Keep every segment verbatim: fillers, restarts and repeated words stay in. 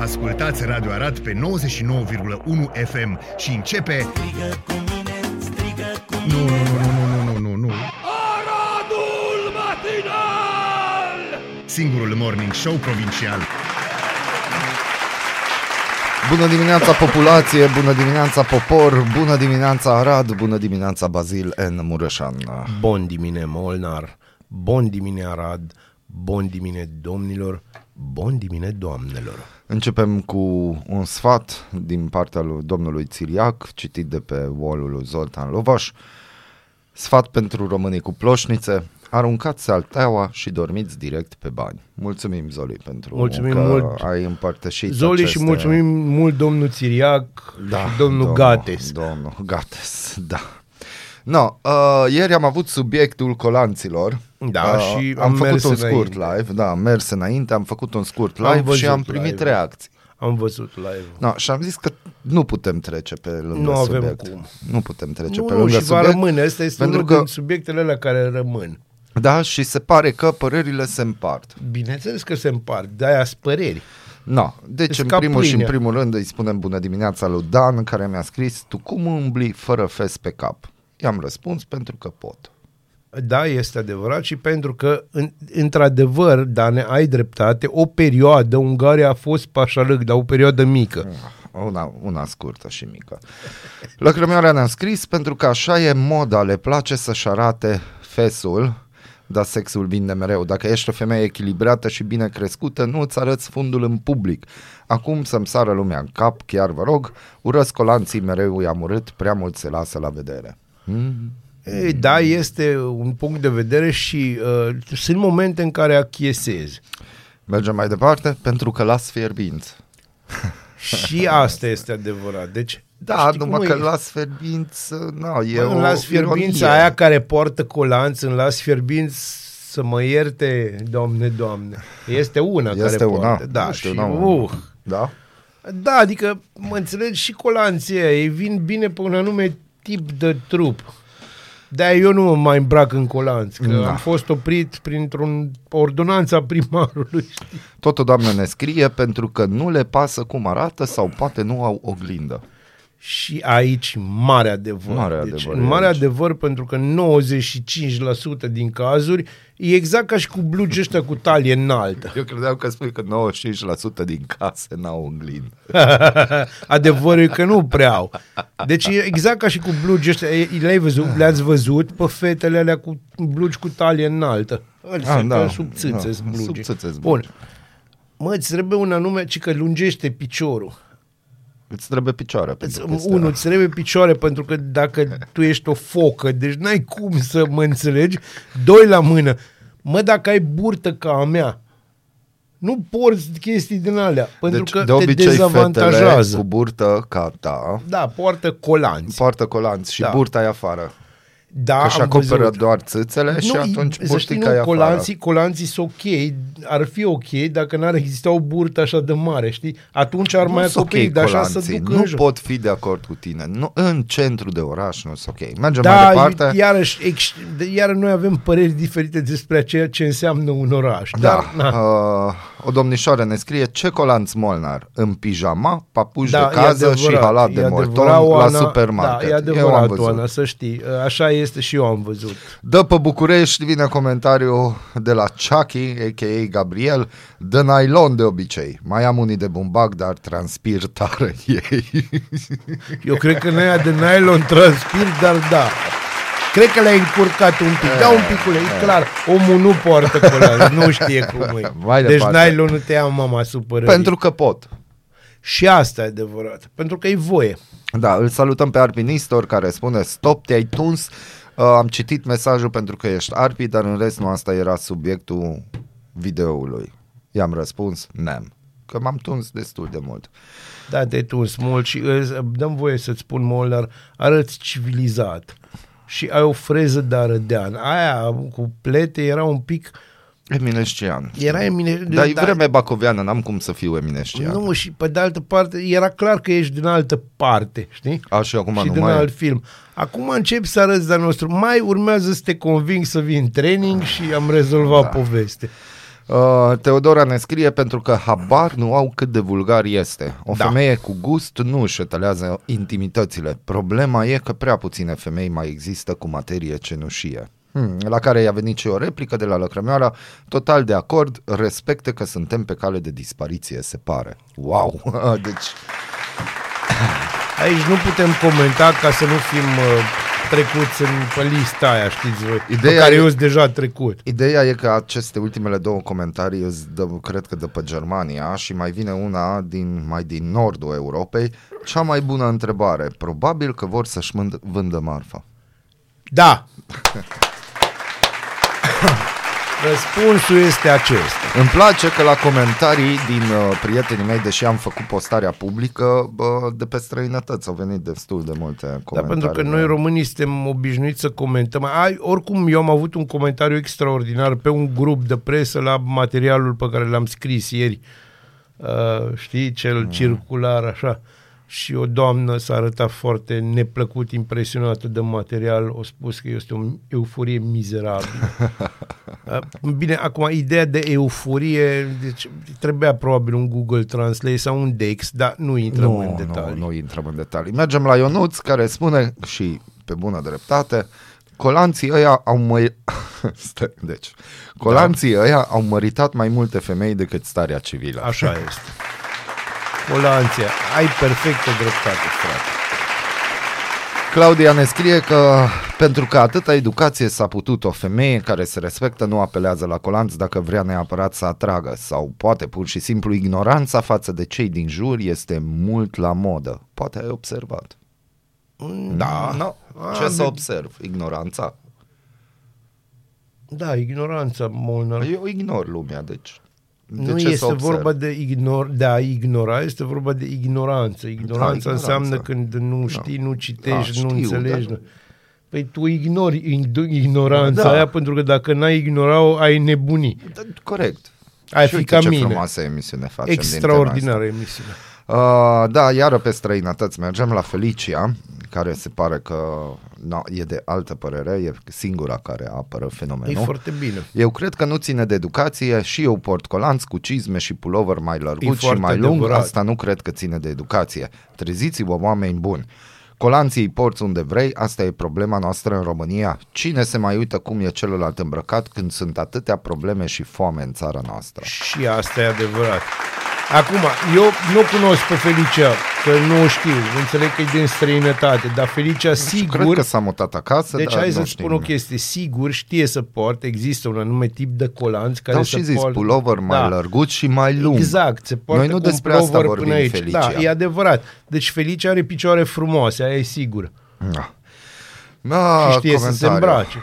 Ascultați Radio Arad pe nouăzeci și nouă virgulă unu F M și începe... Strigă cu mine, strigă cu mine. Nu, nu, nu, nu, nu, nu, nu. Aradul matinal! Singurul morning show provincial. Bună dimineața populație, bună dimineața popor, bună dimineața Arad, bună dimineața Basil în Mureșan. Bun dimine Molnar, bun dimine Arad, bun dimine domnilor, bun dimine doamnelor. Începem cu un sfat din partea lui domnului Țiriac, citit de pe wall-ul lui Zoltan Lovaș. Sfat pentru românii cu ploșnițe. Aruncați salteaua și dormiți direct pe bani. Mulțumim, Zoli, pentru mulțumim că mult. Ai împărtășit Zoli aceste... și mulțumim mult domnul Țiriac, da, și domnul, domnul Gates. Domnul Gates, da. No, uh, ieri am avut subiectul colanților. Da, uh, și am, am făcut un scurt înainte. live, da, am mers înainte, am făcut un scurt live am și am primit live. reacții. Am văzut live. No, și am zis că nu putem trece pe lângă nu subiect. Nu avem cum. Nu putem trece nu, pe lângă și subiect. Și va rămâne, ăsta este unul că... din subiectele alea care rămân. Da, și se pare că părerile se împart. Bineînțeles că se împart, de-aia sunt păreri. No. Deci în primul pline. și în primul rând îi spunem bună dimineața lui Dan, care mi-a scris: tu cum umbli fără fes pe cap? I-am răspuns: pentru că pot. Da, este adevărat și pentru că în, într-adevăr, Dan, ai dreptate. O perioadă Ungaria a fost pașalăc, dar o perioadă mică. Una, una scurtă și mică. Lăcrămioara ne-a scris: pentru că așa e moda, le place să-și arate fesul. Dar sexul vinde mereu. Dacă ești o femeie echilibrată și bine crescută, nu îți arăți fundul în public. Acum să-mi sară lumea în cap, chiar vă rog. Urăsc colanții, mereu i-am urât, prea mult se lasă la vedere. Mm. Ei, da, este un punct de vedere și uh, sunt momente în care achiesezi. Mergem mai departe, pentru că las fierbinți. Și asta este adevărat. Deci... Da, numai că las fierbinți, nu, e o... În las fierbinți, aia care poartă colanți, în las fierbinți, să mă ierte, doamne, doamne, este una este care una. poartă. Da, este și, una. Uh, da? Da, adică, mă înțelegi, și colanții aia, ei vin bine pe un anume tip de trup. De-aia eu nu mă mai îmbrac în colanți, că da. am fost oprit printr-un ordonanță a primarului. Tot o doamnă ne scrie: pentru că nu le pasă cum arată sau poate nu au oglindă. Și aici mare adevăr. Mare adevăr, deci, mare adevăr, pentru că nouăzeci și cinci la sută din cazuri e exact ca și cu blugi ăștia cu talie înaltă. Eu credeam că spui că nouăzeci și cinci la sută din case n-au oglindă. Adevărul e că nu prea au. Deci e exact ca și cu blugi ăștia, le-ai văzut, le-ați văzut pe fetele alea cu blugi cu talie înaltă. Ălți da, subțâțe-s da, blugi. Bun. Mă, îți trebuie un anume, ci că lungește piciorul. Îți trebuie picioare. Unu, îți trebuie picioare pentru că dacă tu ești o focă, deci n-ai cum să mă înțelegi. Doi, la mână. Mă, dacă ai burtă ca a mea, nu porți chestii din alea, pentru deci, că de obicei, te dezavantajează. Fetele cu burtă ca ta. Da, poartă colanți. Poartă colanți și da. burta e afară. Da, că acoperă văzut. doar țâțele nu, și atunci burtica e colanții, colanții sunt ok, ar fi ok dacă n-ar exista o burtă așa de mare, știi? Atunci ar nu mai acoperi, okay, dar așa să ducă Nu pot fi de acord cu tine, nu, în centru de oraș nu sunt ok. Mergem da, mai departe. Iarăși, ex, iară noi avem păreri diferite despre ceea ce înseamnă un oraș. Da, dar, uh, o domnișoară ne scrie: ce colanți Molnar? În pijama, papuși da, de cază adevărat, și halat de molton la Ana, supermarket. Da, e adevărat, Ana, să știi, așa e. Este și eu am văzut. Dă pe București, vine comentariu de la Chucky, a k a. Gabriel: de nylon de obicei. Mai am unii de bumbac, dar transpir tare ei. Eu cred că n-aia de nylon transpir, dar da. Cred că le-ai încurcat un pic. Da, un picule, e clar. Omul nu poartă colanți, nu știe cum e. Mai deci nylonul te ia mama supărării. Pentru că pot. Și asta e adevărat, pentru că e voie. Da, îl salutăm pe Arpinistor, care spune: stop, te-ai tuns, uh, am citit mesajul pentru că ești arpi, dar în rest nu asta era subiectul videoului. I-am răspuns: nem, că m-am tuns destul de mult. Da, te-ai tuns mult și uh, dăm voie să-ți spun, Molnar, arăți civilizat și ai o freză de arădean. Aia cu plete era un pic... Eminescian. Era eminescian. Dar e vreme bacoveană, n-am cum să fiu eminescian. Nu, și pe de altă parte, era clar că ești din altă parte, știi? A, și acum și nu din mai alt e. film. Acum începi să arăți de-al nostru. Mai urmează să te conving să vii în training și am rezolvat da. poveste. Uh, Teodora ne scrie pentru că habar nu au cât de vulgar este. O da. femeie cu gust nu își etalează intimitățile. Problema e că prea puține femei mai există cu materie cenușie. Hmm, la care i-a venit și o replică de la Lăcrămioara: total de acord, respecte că suntem pe cale de dispariție, se pare. Wow, deci... Aici nu putem comenta ca să nu fim uh, trecuți în, pe lista aia, știți voi, ideea pe care e, eu sunt deja trecut. Ideea e că aceste ultimele două comentarii îți dă, cred că de pe Germania, și mai vine una din, mai din nordul Europei. Cea mai bună întrebare, probabil că vor să-și mând- vândă marfa. Da! Răspunsul este acesta. Îmi place că la comentarii din uh, prietenii mei, deși am făcut postarea publică, bă, de pe străinătăți au venit destul de multe comentarii. Da, pentru că noi românii suntem obișnuiți să comentăm. Ai, oricum, eu am avut un comentariu extraordinar pe un grup de presă la materialul pe care l-am scris ieri. Uh, știi, cel mm. circular, așa. Și o doamnă s-a arătat foarte neplăcut, impresionată de material, a spus că este o euforie mizerabilă. Bine, acum, ideea de euforie, deci trebuia probabil un Google Translate sau un Dex, dar nu intrăm nu, în detalii. Nu, nu intrăm în detalii. Mergem la Ionuț, care spune, și pe bună dreptate, colanții ăia au măi... Stai, deci, colanții da. ăia au măritat mai multe femei decât starea civilă. Așa este. Olanția, ai perfectă dreptate, frate. Claudia ne scrie că pentru că atâta educație s-a putut, o femeie care se respectă nu apelează la colanți dacă vrea neapărat să atragă, sau poate pur și simplu ignoranța față de cei din jur este mult la modă. Poate ai observat. Da. No. Ce A, să de... observ? Ignoranța? Da, ignoranța, Molnar. Eu ignor lumea, deci... De nu este vorba de, ignor, de a ignora, este vorba de ignoranță. Ignoranța da, ignoranță. înseamnă când nu știi, da. nu citești, da, nu știu, înțelegi. Da. Păi tu ignori ignoranța da. aia, pentru că dacă n-ai ignora-o, ai nebuni. Da, corect. Ai și fi ca mine. Ce frumoasă emisiune facem. Extraordinară emisiune. Uh, da, iară pe străinătăți mergem la Felicia, care se pare că no, e de altă părere, e singura care apără fenomenul. E foarte bine. Eu cred că nu ține de educație, și eu port colanți cu cizme și pulover mai lărgut și mai lung, adevărat. Asta nu cred că ține de educație. Treziți-vă, oameni buni. Colanții îi porți unde vrei, asta e problema noastră în România. Cine se mai uită cum e celălalt îmbrăcat când sunt atâtea probleme și foame în țara noastră? Și asta e adevărat. Acum, eu nu cunosc pe Felicia, că nu o știu, înțeleg că e din străinătate, dar Felicia sigur... Cred că s-a mutat acasă, deci hai să-ți spun o chestie, sigur știe să poarte, există un anume tip de colanți care se poartă... Dar și zis, pulover mai da. lărgut și mai lung. Exact, se poartă. Noi nu despre asta vorbim, aici. Felicia. Da, e adevărat. Deci Felicia are picioare frumoase, aia e sigur. Da. Da, și știe comentariu. Să se îmbrace.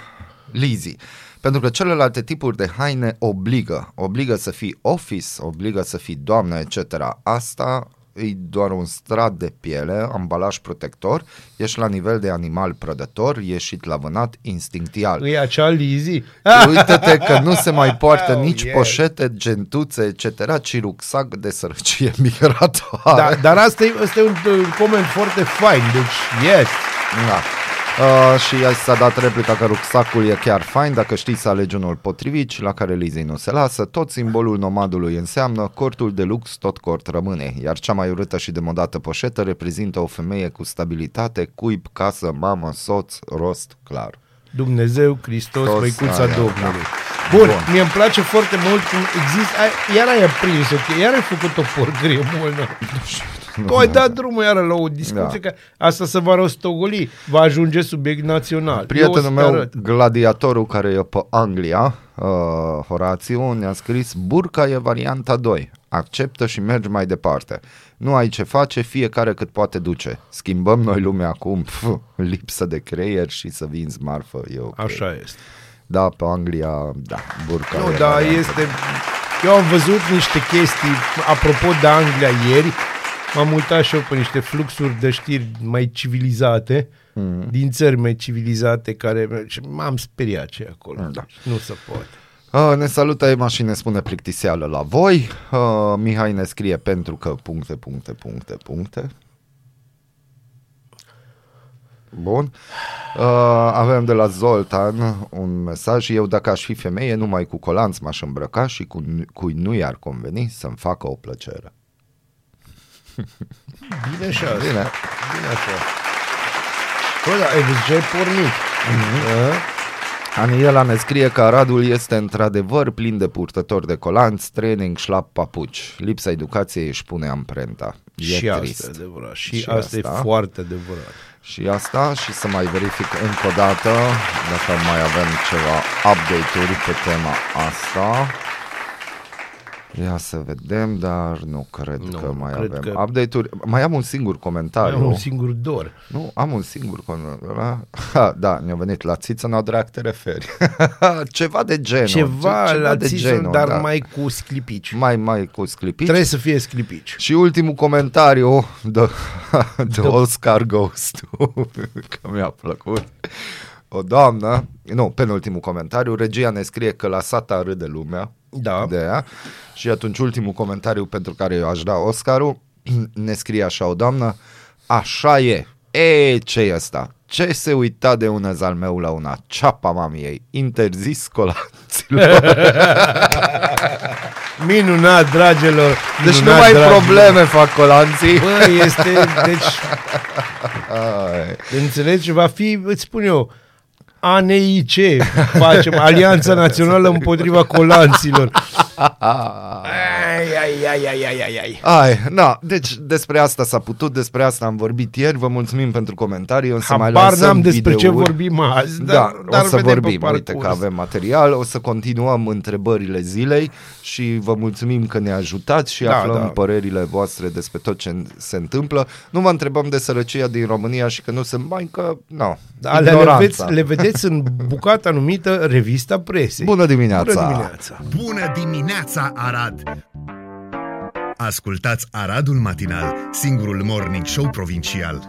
Lizzy. Pentru că celelalte tipuri de haine obligă, obligă să fii office, obligă să fii doamnă, et cetera. Asta e doar un strat de piele, ambalaj protector, ești la nivel de animal prădător, ieșit la vânat instinctial. E acea Lizzy. Uită-te că nu se mai poartă nici oh, yeah. poșete, gentuțe, et cetera, ci rucsac de sărăcie migratoare. Da, dar asta e, asta e un coment foarte fain, deci yes. Da. Uh, și aici s-a dat replica că rucsacul e chiar fain dacă știi să alegi unul potrivit, la care Lizzy nu se lasă. Tot simbolul nomadului înseamnă cortul de lux, tot cort rămâne, iar cea mai urâtă și demodată poșetă reprezintă o femeie cu stabilitate, cuib, casă, mamă, soț, rost, clar. Dumnezeu, Hristos, măicuța Domnului. Bun, Bun, mie îmi place foarte mult cum există, iar ai prins, okay? Iar ai făcut o porcărie bună. Tu ai dat drumul iară la o discuție da. că asta se va rostogoli, va ajunge subiect național. Prietenul meu, gladiatorul care e pe Anglia, uh, Horațiu, ne-a scris: burca e varianta doi, acceptă și mergi mai departe. Nu ai ce face, fiecare cât poate duce. Schimbăm noi lumea acum, pf, lipsă de creier și să vinzi marfă. E okay. Așa este. Da, pe Anglia, da, burca nu, e da, este. Eu am văzut niște chestii, apropo de Anglia ieri, m-am uitat și eu pe niște fluxuri de știri mai civilizate, mm. din țări mai civilizate, care m-am speriat ce acolo. Da. Nu se poate. Uh, ne salută Ema și ne spune plictiseală la voi. Uh, Mihai ne scrie pentru că puncte, puncte, puncte, puncte. Bun. Uh, avem de la Zoltan un mesaj. Eu dacă aș fi femeie, numai cu colanți m-aș îmbrăca și cu, cui nu i-ar conveni să-mi facă o plăcere. Bine așa. Bine. Bine așa. Păi, da, e pornit. Uh-huh. Uh-huh. Aniela ne scrie că Aradul este într-adevăr plin de purtători de colanți, training, șlap, papuci. Lipsa educației își pune amprenta. E și trist. Asta e adevărat. Și, și asta, asta e foarte adevărat. Și asta, și să mai verific încă o dată dacă mai avem ceva update-uri pe tema asta. Ia să vedem, dar nu cred nu, că mai cred avem că... update-uri. Mai am un singur comentariu. Am un singur dor. Nu, am un singur comentariu. Da, ne-a venit la țiță, n-au drag te referi. Ceva de genul. Ceva, ce, ceva la de țiță, genul, dar da. mai cu sclipici. Mai, mai cu sclipici. Trebuie să fie sclipici. Și ultimul comentariu de Oscar Ghost, că mi-a plăcut. O doamnă, nu, penultimul comentariu, regia ne scrie că la sata râde lumea. Da. De ea. Și atunci ultimul comentariu pentru care eu aș da Oscarul, ne scrie așa o doamnă: așa e, e ce e asta? Ce se uita de un al meu la una? Ceapa mamii ei, interzis colanților. Minunat, dragilor. Deci minunat, nu mai dragilor. Probleme fac colanții. Bă, este, deci Ai. înțelegi, va fi, îți spun eu, A N I C facem, Alianța Națională împotriva colanților. Ai, ai, ai, ai, ai, ai, ai. Ai, na, deci despre asta s-a putut, despre asta am vorbit ieri, vă mulțumim pentru comentarii, o să Habar mai lansăm n-am despre videouri. Ce vorbim azi, dar, da, dar o să vorbim, uite că avem material, o să continuăm întrebările zilei și vă mulțumim că ne ajutați și da, aflăm da. părerile voastre despre tot ce se întâmplă. Nu vă întrebăm de sărăcia din România și că nu sunt bani, că nu, da, ignoranța. Le vedeți, le vedeți în bucata numită Revista Presei. Bună dimineața! Bună dimineața! Bună dimineața! Neața Arad. Ascultați Aradul Matinal, singurul morning show provincial.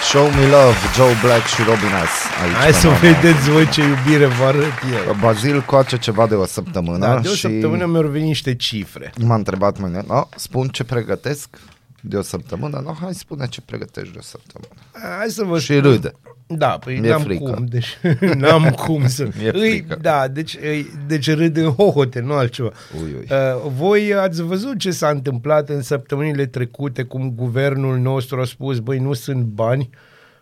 Show Me Love, Joe Black și Robin Ass. Hai să vedeți voi ce iubire vă arăt eu. Basil coace ceva de o săptămână. Da, de o și săptămână mi-au venit niște cifre. M-a întrebat mâine, no, spun ce pregătesc de o săptămână? No, hai spune ce pregătești de o săptămână. Hai să vă și râde. Da, păi mi-e n-am frică. cum, deci n-am cum să... Îi, da, deci, deci râd în hohote, nu altceva. Ui, ui. Uh, voi ați văzut ce s-a întâmplat în săptămânile trecute, cum guvernul nostru a spus, băi, nu sunt bani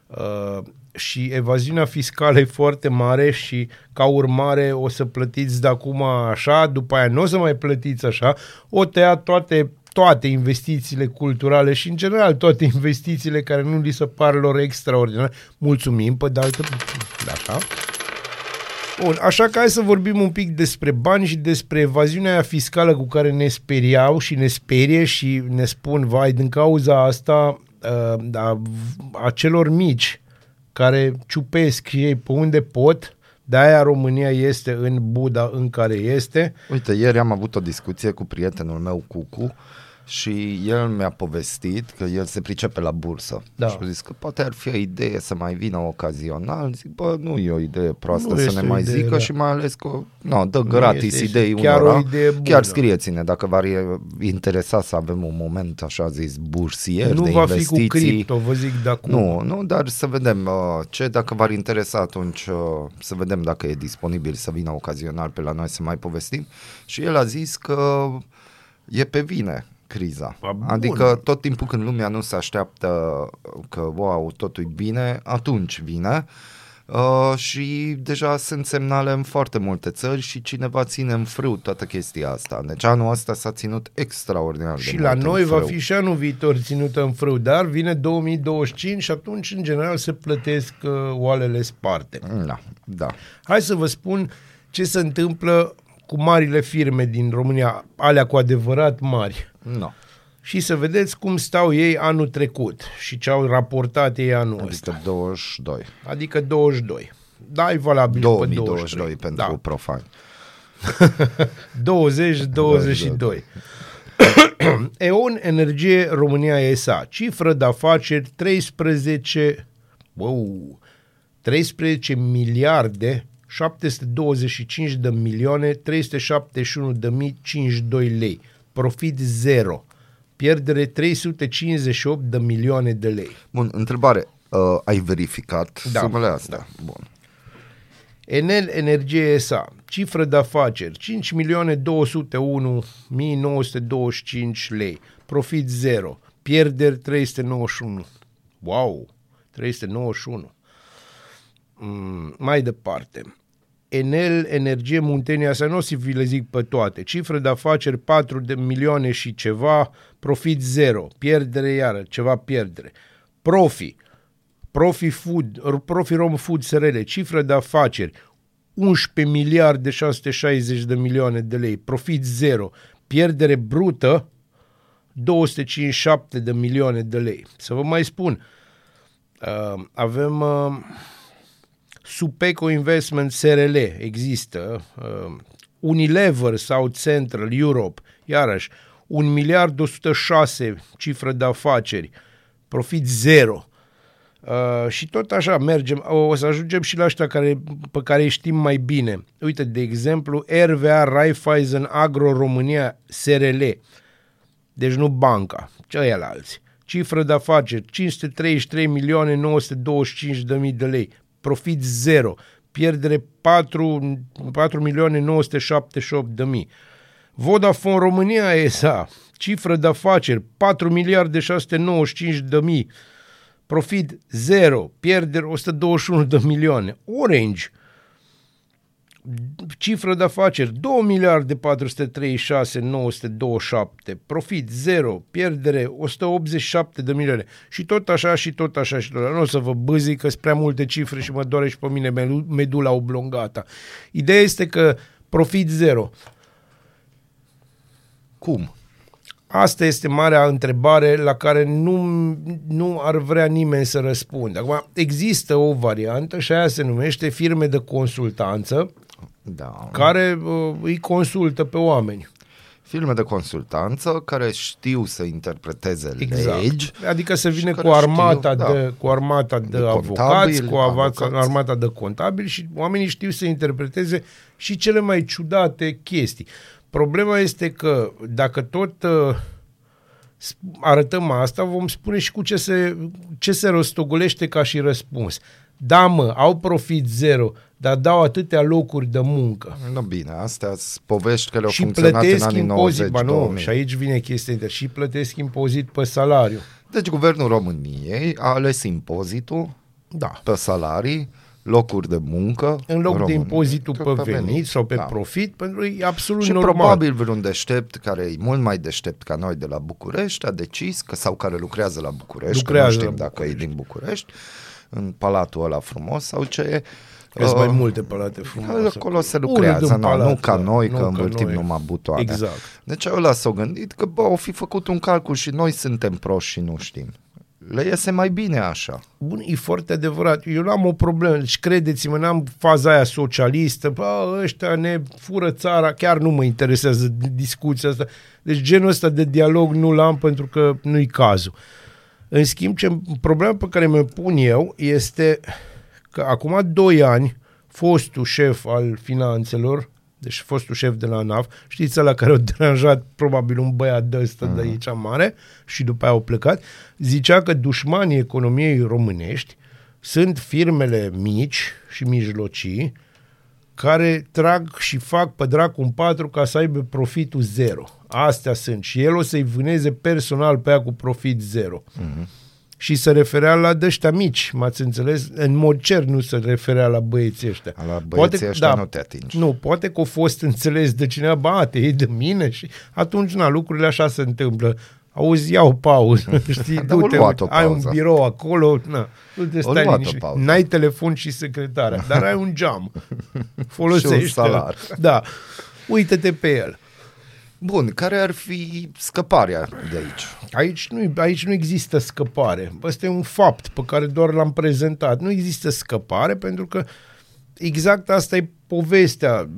uh, și evaziunea fiscală e foarte mare și ca urmare o să plătiți de acum așa, după aia nu o să mai plătiți așa, o tăia toate... toate investițiile culturale și în general toate investițiile care nu li se par lor extraordinare. Mulțumim pe de altă... Da. Bun, așa că hai să vorbim un pic despre bani și despre evaziunea aia fiscală cu care ne speriau și ne sperie și ne spun, vai, din cauza asta a, a celor mici care ciupesc ei pe unde pot. De-aia România este în buda în care este. Uite, ieri am avut o discuție cu prietenul meu, Cucu, și el mi-a povestit că el se pricepe la bursă. Da. Și a zis că poate ar fi o idee să mai vină ocazional. Zic, bă, nu e o idee proastă nu să ne mai idee, zică da. și mai ales că no, dă gratis idei unora. Idee Chiar scrieți-ne dacă v-ar interesa să avem un moment, așa zis, bursier nu de investiții. Nu va fi cu cripto, vă zic de acum. Nu, nu, dar să vedem uh, ce, dacă v-ar interesa atunci, uh, să vedem dacă e disponibil să vină ocazional pe la noi să mai povestim. Și el a zis că e pe vine criza. Adică tot timpul când lumea nu se așteaptă că wow, totul e bine, atunci vine uh, și deja sunt semnale în foarte multe țări și cineva ține în frâu toată chestia asta. Deci anul ăsta s-a ținut extraordinar de mult. Și la noi va fi și anul viitor ținută în frâu, dar vine două mii douăzeci și cinci și atunci în general se plătesc uh, oalele sparte. Da, da. Hai să vă spun ce se întâmplă cu marile firme din România, alea cu adevărat mari. No. Și să vedeți cum stau ei anul trecut și ce au raportat ei anul adică ăsta. Adică douăzeci și doi. Adică douăzeci și doi. Da, e valabil două mii douăzeci și doi pe douăzeci și doi pentru da. profani. douăzeci douăzeci și doi. E.ON Energie România S A. Cifră de afaceri treisprezece wow, treisprezece miliarde șapte sute douăzeci și cinci de milioane trei sute șaptezeci și unu de mii cincizeci și doi lei. Profit zero. pierdere trei sute cincizeci și opt de milioane de lei. Bun, întrebare, uh, ai verificat da, sumele astea? Da. Bun. Enel Energie S A, cifră de afaceri cinci milioane două sute unu mii nouă sute douăzeci și cinci lei, profit zero, pierderi trei sute nouăzeci și unu. Wow, trei sute nouăzeci și unu. Mm, mai departe, Enel Energie Muntenia, să nu vi le zic pe toate, cifră de afaceri patru de milioane și ceva, profit zero, pierdere iară, ceva pierdere. Profi, Profi Food, Profi Rom Food S R L, cifră de afaceri unsprezece miliarde șase sute șaizeci de milioane de lei, profit zero, pierdere brută două sute cincizeci și șapte de milioane de lei. Să vă mai spun, uh, avem uh, Supeco Investment S R L, există, uh, Unilever South Central Europe, iarăși un miliard o sută șase, cifră de afaceri, profit zero. Uh, și tot așa mergem, o, o să ajungem și la ăștia care, pe care îi știm mai bine. Uite, de exemplu, R V A Raiffeisen Agro România S R L, deci nu banca, ceilalți, cifră de afaceri cinci sute treizeci și trei de milioane nouă sute douăzeci și cinci de mii de lei, profit zero, pierdere patru milioane nouă sute șaptezeci și opt de mii. Vodafone România S A, cifră de afaceri patru miliarde șase sute nouăzeci și cinci de mii, profit zero, pierdere o sută douăzeci și unu de milioane. Orange, cifră de afaceri două miliarde patru sute treizeci și șase mii nouă sute douăzeci și șapte, profit zero, pierdere o sută optzeci și șapte de milioane. Și tot așa și tot așa și tot așa. Nu o să vă bâzi că sunt prea multe cifre și mă doare și pe mine medula oblongată. Ideea este că profit zero. Cum? Asta este marea întrebare la care nu, nu ar vrea nimeni să răspundă. Acum, există o variantă și aia se numește firme de consultanță, da, care uh, îi consultă pe oameni. Firme de consultanță care știu să interpreteze exact. legi. Adică să vină cu armata, știu, de, da, cu armata de, de avocați, cu avocați. armata de contabili, și oamenii știu să interpreteze și cele mai ciudate chestii. Problema este că dacă tot uh, arătăm asta, vom spune și cu ce se, ce se rostogolește ca și răspuns. Da, mă, au profit zero, dar dau atâtea locuri de muncă. No, bine, astea sunt povești că le-au și funcționat în anii impozit, nouăzeci, două mii. Și aici vine chestia de și plătesc impozit pe salariu. Deci Guvernul României a ales impozitul, da, pe salarii, locuri de muncă, în loc de impozitul pe, pe venit sau pe, da, profit, pentru că e absolut și normal. Și probabil vreun deștept care e mult mai deștept ca noi de la București a decis că, sau care lucrează la București, lucrează, că nu știm dacă București. E din București, în palatul ăla frumos sau ce e. Sunt uh, mai multe palate frumoase. Acolo se lucrează, nu, palat, nu ca noi, nu că învârtim numai butoane. Exact. Deci ăla s-a gândit că, bă, o fi făcut un calcul și noi suntem proști și nu știm. Le iese mai bine așa. Bun, e foarte adevărat. Eu n-am o problemă, deci credeți-mă, n-am faza aia socialistă, bă, ăștia ne fură țara, chiar nu mă interesează discuția asta. Deci genul ăsta de dialog nu l-am pentru că nu-i cazul. În schimb, ce, problema pe care mi-o pun eu este că acum doi ani, fostul șef al finanțelor, deci fostul șef de la ANAF, știți ăla care a deranjat probabil un băiat de ăsta mm. de aici mare și după aia au plecat, zicea că dușmanii economiei românești sunt firmele mici și mijlocii care trag și fac pe dracu un patru ca să aibă profitul zero. Astea sunt și el o să-i vâneze personal pe aia cu profit zero. Mm. Și se referea la dăștia mici, m-ați înțeles? În mod cer nu se referea la băieții ăștia. La băieții poate, ăștia da, nu te atingi. Nu, poate că a fost înțeles de cineva, ba, te iei de mine și atunci, na, lucrurile așa se întâmplă. Auzi, ia o pauză, știi? Du-te, ai un birou acolo, na, nu te stai liniștit. N-ai telefon și secretară, dar ai un geam. Folosește-l. Și un salar. Da, uite-te pe el. Bun, care ar fi scăparea de aici? Aici nu, aici nu există scăpare. Ăsta e un fapt pe care doar l-am prezentat. Nu există scăpare pentru că exact asta e povestea.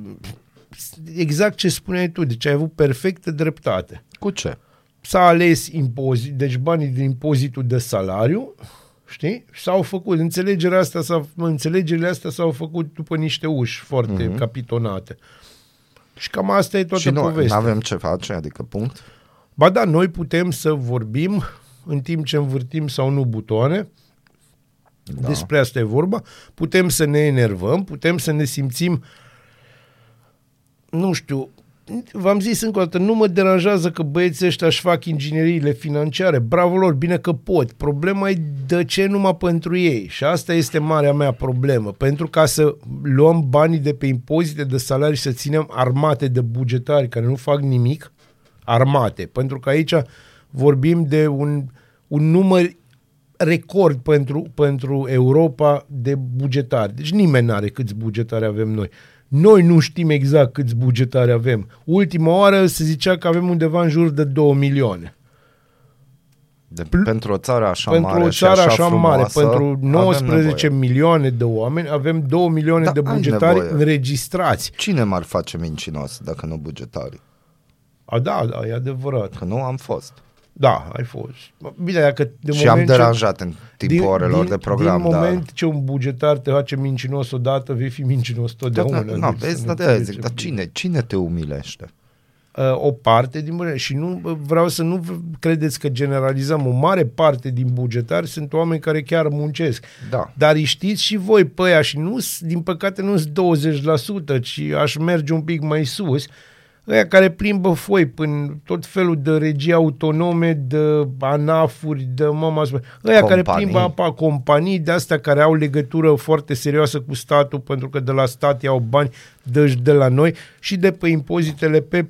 Exact ce spuneai tu. Deci ai avut perfectă dreptate. Cu ce? S-a ales impozit, deci banii din impozitul de salariu, știi? S-au făcut. Înțelegerea asta s-a, înțelegerile astea s-au făcut după niște uși foarte mm-hmm. capitonate. Și cam asta e toată povestea. Și nu avem ce face, adică punct? Ba da, noi putem să vorbim în timp ce învârtim sau nu butoane, da. Despre asta e vorba, putem să ne enervăm, putem să ne simțim, nu știu, v-am zis încă o dată, nu mă deranjează că băieții ăștia își fac ingineriile financiare, bravo lor, bine că pot, problema e de ce numai pentru ei și asta este marea mea problemă, pentru ca să luăm banii de pe impozite, de salarii și să ținem armate de bugetari care nu fac nimic, armate, pentru că aici vorbim de un, un număr record pentru, pentru Europa de bugetari. Deci nimeni n-are câți bugetari avem noi. Noi nu știm exact câți bugetari avem. Ultima oară se zicea că avem undeva în jur de două milioane. De, pentru o țară așa pentru mare, o țară așa așa frumoasă, mare pentru nouăsprezece milioane de oameni avem două milioane da, de bugetari înregistrați. Cine m-ar face mincinos dacă nu bugetari? A, da, da, e adevărat. Că nu am fost. Da, ai fost. Bine, dacă de și am deranjat ce, în timpul din, orelor din, de program. Din dar... moment ce un bugetar te face mincinos odată, vei fi mincinos totdeauna. Da, da, da, vezi, da, da, zic, dar cine, cine te umilește? O parte din bugetari. Și nu, vreau să nu credeți că generalizăm. O mare parte din bugetari sunt oameni care chiar muncesc. Da. Dar știți și voi pe aia și nu, din păcate nu sunt douăzeci la sută, ci aș merge un pic mai sus. Ăia care plimbă foi până tot felul de regii autonome, de anafuri, de mama... Ăia companii. Care plimbă apa, companii de astea care au legătură foarte serioasă cu statul, pentru că de la stat iau bani de, de la noi și de pe impozitele pe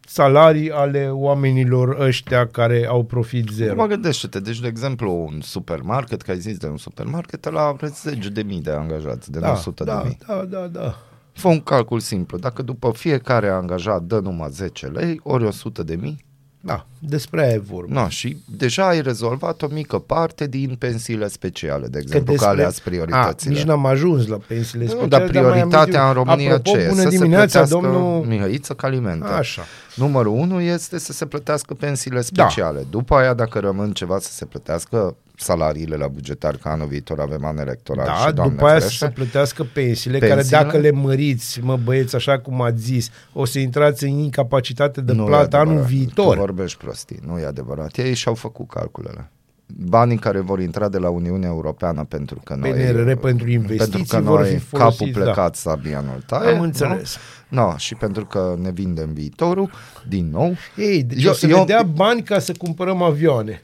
salarii ale oamenilor ăștia care au profit zero. Mă gândește-te, deci de exemplu un supermarket, că ai zis de un supermarket, ăla are zeci de mii de angajați, de da, o sută da, de mii. Da, da, da. Fă un calcul simplu, dacă după fiecare angajat dă numai zece lei, ori o sută de mii. Da, despre aia e vorba. No, și deja ai rezolvat o mică parte din pensiile speciale, de exemplu, că, despre... că alea-s prioritățile. A, nici n-am ajuns la pensiile speciale. Nu, dar prioritatea dar în România ce e? Să se plătească domnul... Mihăiță Calimente. Așa. Numărul unu este să se plătească pensiile speciale. Da. După aia, dacă rămân ceva, să se plătească salariile la bugetari, că anul viitor avem an electoral da, și doamne după aia ferește, să se plătească pensiile, pensiile, care dacă le măriți, mă băieți, așa cum ați zis, o să intrați în incapacitate de nu plată anul viitor. Tu vorbești prostii, nu e adevărat. Ei și-au făcut calculele. Banii care vor intra de la Uniunea Europeană pentru că noi... P N R pentru investiții pentru că vor noi, fi folosiți, capul plecat da. Sabia în altaie. Am înțeles. Nu? No, și pentru că ne vindem viitorul, din nou... Ei, deci eu, o să eu... ne dea bani ca să cumpărăm avioane.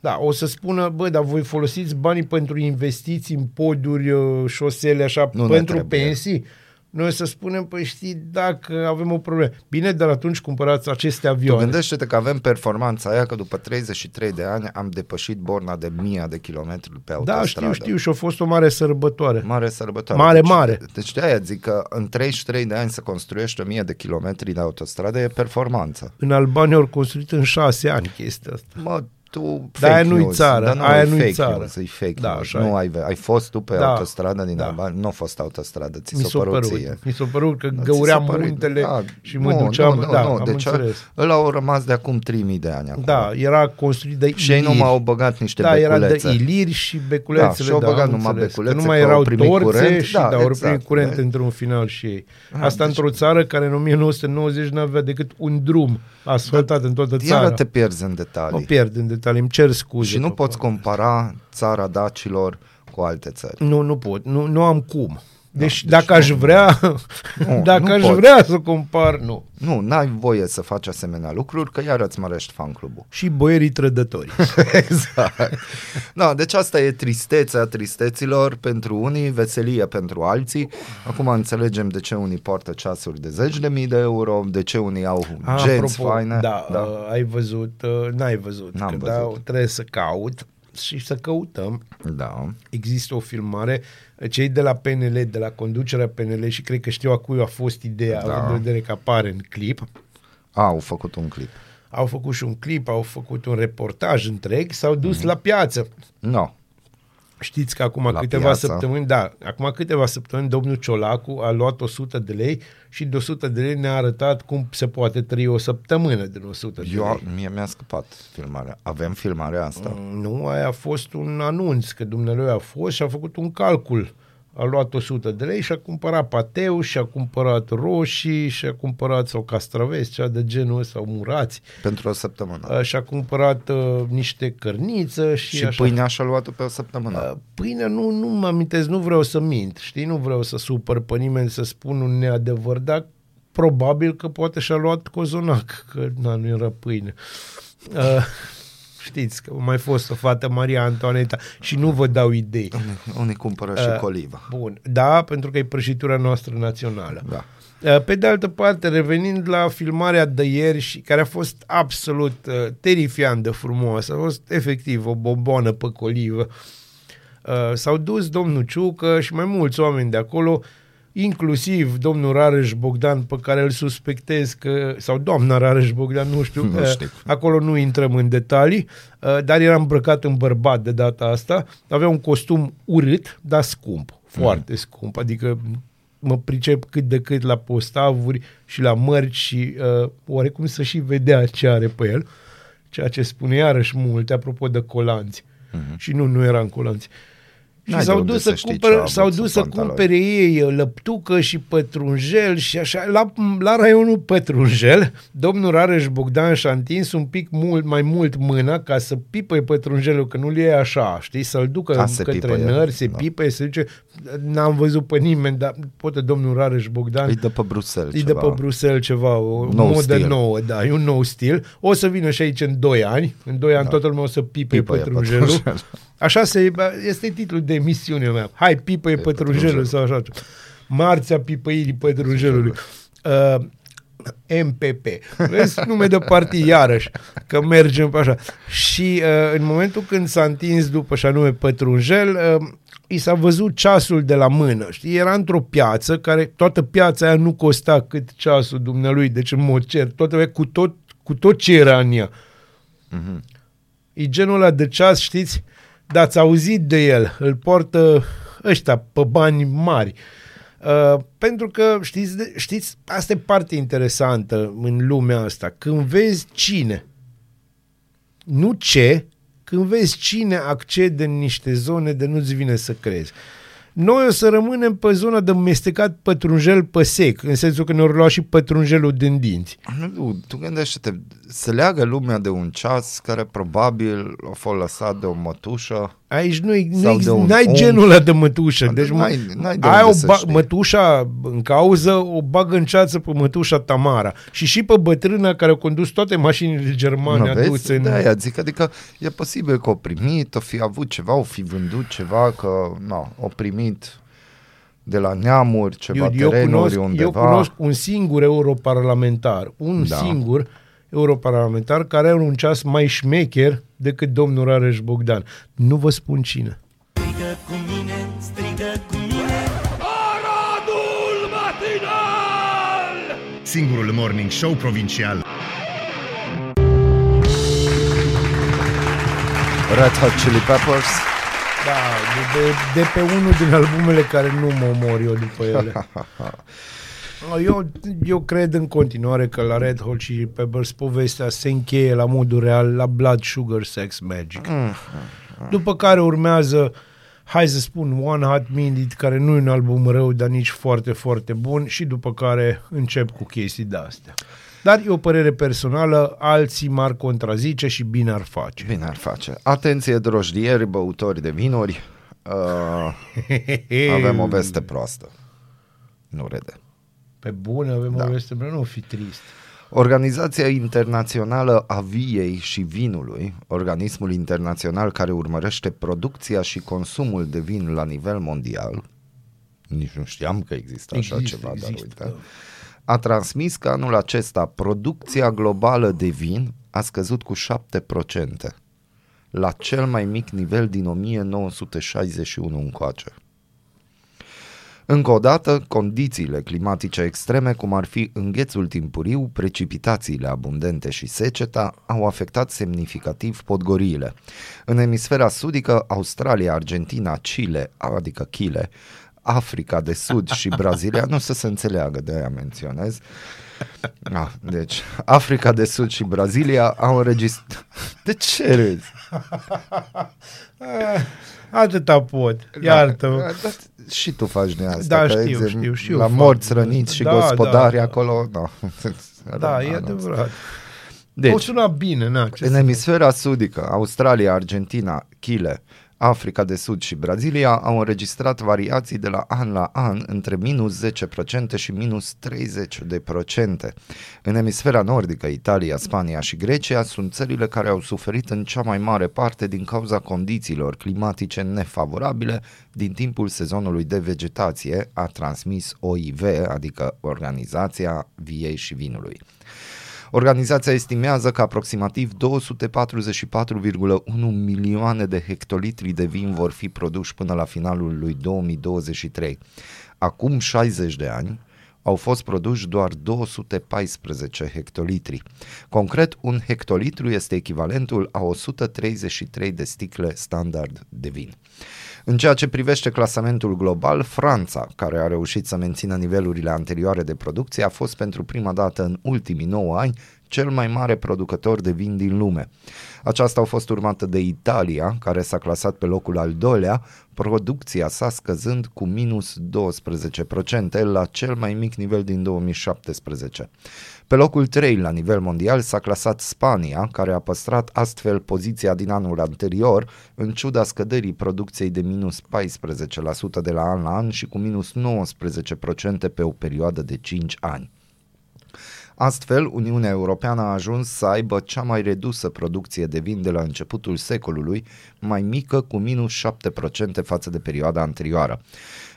Da, o să spună, bă, dar voi folosiți banii pentru investiții în poduri, șosele, așa, nu pentru pensii? Noi o să spunem, păi știi, dacă avem o problemă. Bine, dar atunci cumpărați aceste avioane. Tu gândește-te că avem performanța aia, că după treizeci și trei de ani am depășit borna de mii de kilometri pe autostradă. Da, știu, știu, și a fost o mare sărbătoare. Mare sărbătoare. Mare, deci, mare. Deci de aia zic că în treizeci și trei de ani să construiești o mie de kilometri de autostradă e performanță. În Albania au construit în șase ani chestia asta. Mă, tu da, aia nu-i țară, dar nu aia nu-i țară. News, fake da, așa nu ai, ai fost tu pe da, autostradă din da. Albania, nu a fost autostradă, ți s-o părut ție. Mi s-o părut că da, găuream muntele da, și mă nu, duceam, nu, da, nu, am deci înțeles. Ăla au rămas de acum trei mii de ani acum. Da, era construit de iliri. Și ei nu m-au băgat niște da, beculețe. Da, era de iliri și beculețele, da, și au da, băgat numai beculețe, că nu mai erau torțe și da, au primit curent într-un final și ei. Asta într-o țară care în nouăsprezece nouăzeci n-avea decât un drum asfaltat în toată țara. Iar te pierzi în detalii. O pierzi în detalii, îmi cer scuze. Și nu poți compara țara dacilor cu alte țări. Nu, nu pot, nu, nu am cum. Deci, da, deci dacă aș vrea, nu, dacă nu aș poți. vrea să compar, nu. Nu, n-ai voie să faci asemenea lucruri, că iar îți mărești fan clubul. Și boierii trădători. Exact. Da, deci asta e tristețea tristeților pentru unii, veselie pentru alții. Acum înțelegem de ce unii poartă ceasuri de zeci de mii de euro, de ce unii au genți faine. Da, da. Uh, ai văzut, uh, n-ai văzut, N-am că văzut. Da, trebuie să caut. Și să căutăm. Da. Există o filmare, cei de la P N L, de la conducerea P N L și cred că știu a cui a fost ideea, da. Având în vedere că apare în clip. A, au făcut un clip. Au făcut și un clip, au făcut un reportaj întreg, s-au dus mm-hmm. la piață. No. Știți că acum la câteva piață. săptămâni, da, acum câteva săptămâni domnul Ciolacu a luat o sută de lei și de o sută de lei ne-a arătat cum se poate trăi o săptămână din o sută de lei. Eu, mie mi-a scăpat filmarea. Avem filmarea asta? Nu, aia a fost un anunț că dumnealui a fost și a făcut un calcul a luat o sută de lei și a cumpărat pateu și a cumpărat roșii și a cumpărat sau castraveți, cea de genul ăsta, sau murați. Pentru o săptămână. Și a cumpărat uh, niște cărniță. Și, și așa. Pâinea și-a luat-o pe o săptămână. Uh, pâinea, nu, nu mă amintesc, nu vreau să mint, știi, nu vreau să supăr pe nimeni, să spun un neadevăr, dar probabil că poate și-a luat cozonac, că na, nu era pâine. Uh, Știți că mai fost o fată, Maria Antoaneta, și nu vă dau idei. Unii cumpără și uh, coliva. Bun, da, pentru că e prăjitura noastră națională. Da. Uh, pe de altă parte, revenind la filmarea de ieri, și care a fost absolut uh, terifiant de frumoasă, a fost efectiv o bomboană pe colivă, uh, s-au dus domnul Ciucă și mai mulți oameni de acolo, inclusiv domnul Rarăș Bogdan, pe care îl suspectez că, sau doamna Rarăș Bogdan, nu știu, nu știu. Acolo nu intrăm în detalii, dar era îmbrăcat în bărbat de data asta, avea un costum urât, dar scump, foarte mm. scump, adică mă pricep cât de cât la postavuri și la mărci și uh, oarecum să și vedea ce are pe el, ceea ce spune iarăși multe, apropo de colanți, mm-hmm. și nu, nu eram colanți. Și N-ai s-au dus să, să, cumpere, s-au dus să cumpere ei lăptucă și pătrunjel și așa, la, la raionul pătrunjel, domnul Rarăș Bogdan și-a întins un pic mult, mai mult mâna ca să pipăie pătrunjelul, că nu-l ia așa, știi, să-l ducă ca către nări, se da. pipăie, se duce, n-am văzut pe nimeni, dar poate domnul Rarăș Bogdan îi dă pe Bruxelles îi ceva, dă pe Bruxelles ceva o nou modă stil. nouă, da, e un nou stil, o să vină și aici în doi ani, în doi ani da. toată lumea o să pipăie pătrunjelul, pătrunjelul. Așa se, este titlul de emisiunea mea. Hai, pipăie pătrunjelul sau așa. Marțea pipăirii pătrunjelului. Uh, M P P. Vezi, nume de partii iarăși, că mergem pe așa. Și uh, în momentul când s-a întins după și anume pătrunjel, uh, i s-a văzut ceasul de la mână. Știi? Era într-o piață care toată piața aia nu costa cât ceasul dumnealui, deci în mod cer, toată, cu, tot, cu tot ce era în ea. Mm-hmm. E genul ăla de ceas, știți? Da, ați auzit de el, îl poartă ăștia pe bani mari. Uh, pentru că, știți, știți, asta e parte interesantă în lumea asta. Când vezi cine, nu ce, când vezi cine accede în niște zone de nu-ți vine să crezi. Noi o să rămânem pe zona de mestecat pătrunjel pe sec, în sensul că ne-or lua și pătrunjelul din dinți. Nu, tu gândește-te, se leagă lumea de un ceas care probabil a fost lăsat de o mătușă. Aici nu ai genul ăla de mătușă. Adică deci n-ai, n-ai de ai o ba- mătușa în cauză, o bagă în ceață pe mătușa Tamara și și pe bătrâna care a condus toate mașinile germane aduse. În... De-aia zic, adică e posibil că o primit, o fi avut ceva, o fi vândut ceva, că na, o primit de la neamuri, ceva eu, terenuri eu cunosc, undeva. Eu cunosc un singur europarlamentar, un da. singur europarlamentar care are un ceas mai șmecher decât domnul Rarăș Bogdan. Nu vă spun cine. Strigă cu mine, strigă cu mine. Aradul matinal! Singurul morning show provincial. Red Hot Chili Peppers. Da, de, de, de pe unul din albumele care nu mă omor eu după ele. Eu, eu cred în continuare că la Red Hot Chili Peppers povestea se încheie la modul real la Blood Sugar Sex Magic. După care urmează, hai să spun, One Hot Minute, care nu e un album rău, dar nici foarte, foarte bun, și după care încep cu chestii de-astea. Dar e o părere personală, alții m-ar contrazice și bine ar face. Bine ar face. Atenție, drojdieri, băutori de vinuri, uh, avem o veste proastă. Nu râde. Pe bune, avem da. o veste, nu fi trist. Organizația Internațională a Viei și Vinului, organismul internațional care urmărește producția și consumul de vin la nivel mondial, nici nu știam că există așa există, ceva, există, dar uite, da. a transmis că anul acesta producția globală de vin a scăzut cu șapte la sută, la cel mai mic nivel din o mie nouă sute șaizeci și unu încoace. Încă o dată, condițiile climatice extreme, cum ar fi înghețul timpuriu, precipitațiile abundente și seceta, au afectat semnificativ podgoriile. În emisfera sudică, Australia, Argentina, Chile, adică Chile, Africa de Sud și Brazilia, nu să se înțeleagă, de-aia menționez, ah, deci, Africa de Sud și Brazilia au înregistrat... De ce râzi? Atâta pot, iartă-mă. Da, da, și tu faci din asta. Da, știu, exem, știu, știu. La morți, răniți și da, gospodari da, acolo. Da, da e adevărat. Deci, o suna bine. Na, în emisfera sudică, Australia, Argentina, Chile, Africa de Sud și Brazilia au înregistrat variații de la an la an între minus zece la sută și minus treizeci la sută. În emisfera nordică, Italia, Spania și Grecia sunt țările care au suferit în cea mai mare parte din cauza condițiilor climatice nefavorabile din timpul sezonului de vegetație, a transmis O I V, adică Organizația Viei și Vinului. Organizația estimează că aproximativ două sute patruzeci și patru virgulă unu milioane de hectolitri de vin vor fi produși până la finalul lui două mii douăzeci și trei. Acum șaizeci de ani au fost produși doar două sute paisprezece hectolitri. Concret, un hectolitru este echivalentul a o sută treizeci și trei de sticle standard de vin. În ceea ce privește clasamentul global, Franța, care a reușit să mențină nivelurile anterioare de producție, a fost pentru prima dată în ultimii nouă ani cel mai mare producător de vin din lume. Aceasta a fost urmată de Italia, care s-a clasat pe locul al doilea, producția sa scăzând cu minus doisprezece la sută la cel mai mic nivel din două mii șaptesprezece. Pe locul trei la nivel mondial s-a clasat Spania, care a păstrat astfel poziția din anul anterior, în ciuda scăderii producției de minus paisprezece la sută de la an la an și cu minus nouăsprezece la sută pe o perioadă de cinci ani. Astfel, Uniunea Europeană a ajuns să aibă cea mai redusă producție de vin de la începutul secolului, mai mică cu minus șapte la sută față de perioada anterioară.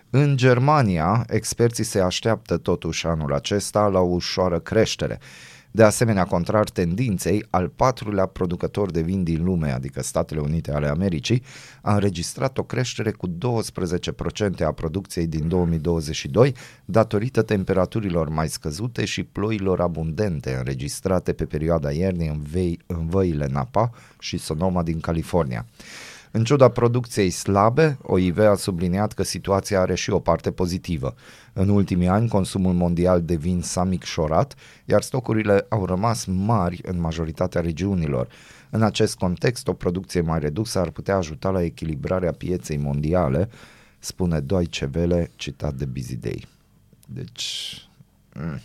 În Germania, experții se așteaptă totuși anul acesta la o ușoară creștere. De asemenea, contrar tendinței, al patrulea producător de vin din lume, adică Statele Unite ale Americii, a înregistrat o creștere cu douăsprezece la sută a producției din două mii douăzeci și doi, datorită temperaturilor mai scăzute și ploilor abundente înregistrate pe perioada iernii în, vei, în văile Napa și Sonoma din California. În ciuda producției slabe, O I V a subliniat că situația are și o parte pozitivă. În ultimii ani, consumul mondial de vin s-a micșorat, iar stocurile au rămas mari în majoritatea regiunilor. În acest context, o producție mai redusă ar putea ajuta la echilibrarea pieței mondiale, spune Deutsche Welle, citat de Busy Day. Deci... Mm.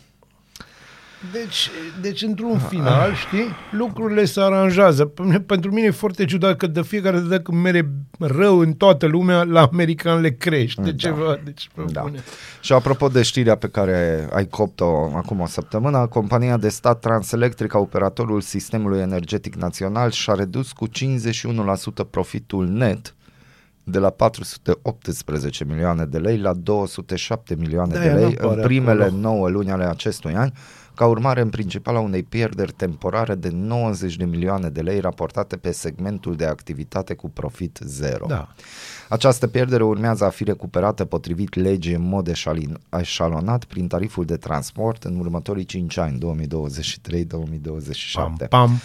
Deci, deci într-un final, știi, lucrurile se aranjează. Pentru mine e foarte ciudat că de fiecare dată când mere rău în toată lumea, la american le crește da. ceva. Deci, da. Și apropo de știrea pe care ai copt-o acum o săptămână, compania de stat Transelectrica, operatorul sistemului energetic național, și-a redus cu cincizeci și unu la sută profitul net de la patru sute optsprezece milioane de lei la două sute șapte milioane de, de lei în primele acolo. nouă luni ale acestui an, ca urmare în principal a unei pierderi temporare de nouăzeci de milioane de lei raportate pe segmentul de activitate cu profit zero. Da. Această pierdere urmează a fi recuperată potrivit legii în mod eșalonat prin tariful de transport în următorii cinci ani, două mii douăzeci și trei - două mii douăzeci și șapte. Pam, pam.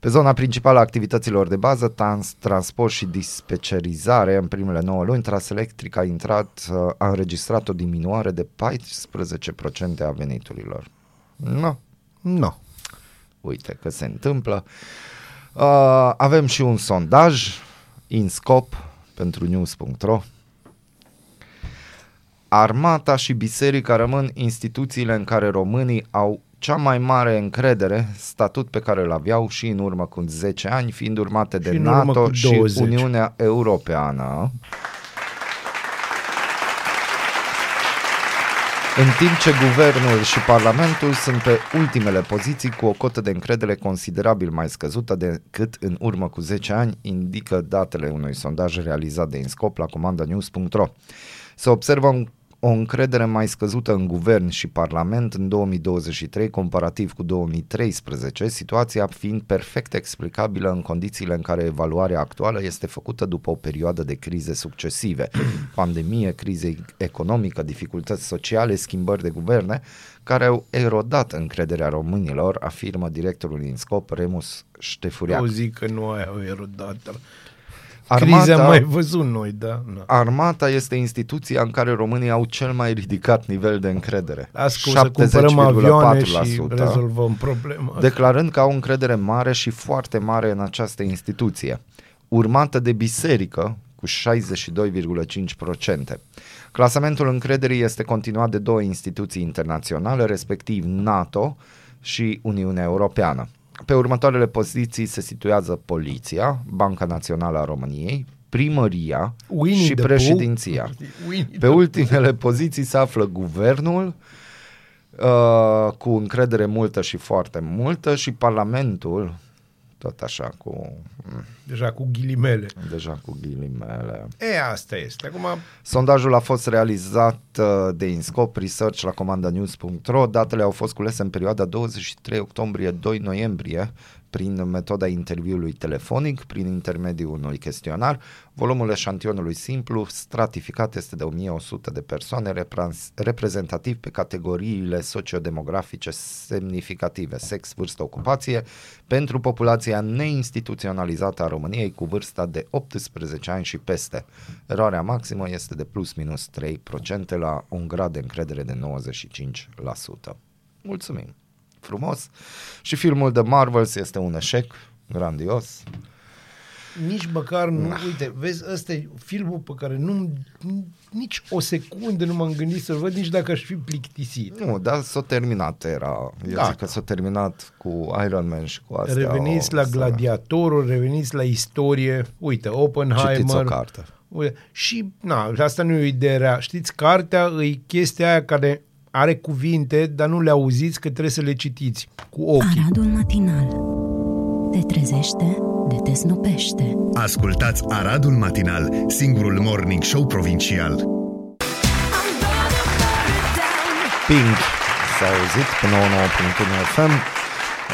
Pe zona principală a activităților de bază, trans, transport și dispecerizare, în primele nouă luni, Transelectrica a, intrat, a înregistrat o diminuare de paisprezece la sută a veniturilor. Nu, nu. Uite că se întâmplă. Uh, avem și un sondaj, Inscop, pentru News punct ro. Armata și biserica rămân instituțiile în care românii au cea mai mare încredere, statut pe care îl aveau și în urmă cu zece ani, fiind urmate de NATO și Uniunea Europeană. În timp ce guvernul și parlamentul sunt pe ultimele poziții cu o cotă de încredere considerabil mai scăzută decât în urmă cu zece ani, indică datele unui sondaj realizat de Inscop la comanda News punct ro. Se observă o încredere mai scăzută în guvern și parlament în două mii douăzeci și trei comparativ cu două mii treisprezece, situația fiind perfect explicabilă în condițiile în care evaluarea actuală este făcută după o perioadă de crize succesive, pandemie, crize economică, dificultăți sociale, schimbări de guverne, care au erodat încrederea românilor, afirmă directorul Inscop, Remus Ștefuriac. Eu zic că nu au erodat... Armata, criza mai văzut noi, da? No. Armata este instituția în care românii au cel mai ridicat nivel de încredere. Ascult, să cumpărăm avioane și rezolvăm problema. Declarând că au încredere mare și foarte mare în această instituție, urmată de biserică cu șaizeci și doi virgulă cinci la sută. Clasamentul încrederii este continuat de două instituții internaționale, respectiv NATO și Uniunea Europeană. Pe următoarele poziții se situează Poliția, Banca Națională a României, Primăria Winnie și Președinția. Pe ultimele poziții se află Guvernul, uh, cu încredere multă și foarte multă, și Parlamentul, tot așa cu... Deja cu ghilimele. Deja cu ghilimele. E, asta este. Acum... Sondajul a fost realizat de Inscop Research la comanda News punct ro. Datele au fost culese în perioada douăzeci și trei octombrie - doi noiembrie prin metoda interviului telefonic, prin intermediul unui chestionar. Volumul eșantionului simplu stratificat este de o mie o sută de persoane, repre- reprezentativ pe categoriile sociodemografice semnificative, sex, vârstă, ocupație, pentru populația neinstituționalizată a României cu vârsta de optsprezece ani și peste. Eroarea maximă este de plus minus trei la sută la un grad de încredere de nouăzeci și cinci la sută. Mulțumim! Frumos. Și filmul The Marvels este un eșec grandios. Nici măcar nu, nah. Uite, vezi, ăsta e filmul pe care nu, nici o secundă nu m-am gândit să-l văd, nici dacă aș fi plictisit. Nu, dar s-a terminat era. Eu da. zic că s-a terminat cu Iron Man și cu astea. Reveniți o, la Gladiatorul, reveniți la istorie. Uite, Oppenheimer. Citiți o carte. Uite, și, na, asta nu e o idee rea. Știți, cartea e chestia aia care... are cuvinte, dar nu le auziți că trebuie să le citiți cu ochii. Aradul matinal. Te trezește, de te snopește. Ascultați Aradul matinal, singurul morning show provincial. Pink s-a auzit pe nouăzeci și nouă punct unu F M.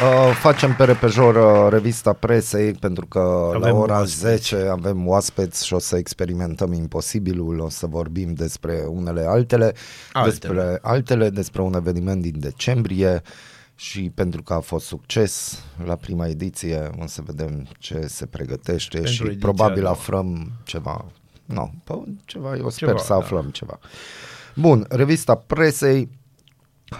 Uh, facem pe repejor uh, revista presei, pentru că avem la ora oaspeți. zece avem oaspeți și o să experimentăm imposibilul, o să vorbim despre unele altele, altele, despre altele, despre un eveniment din decembrie și pentru că a fost succes la prima ediție, o să vedem ce se pregătește pentru și probabil nouă. aflăm ceva, no, ceva, eu sper ceva, să aflăm da. ceva. Bun, revista presei,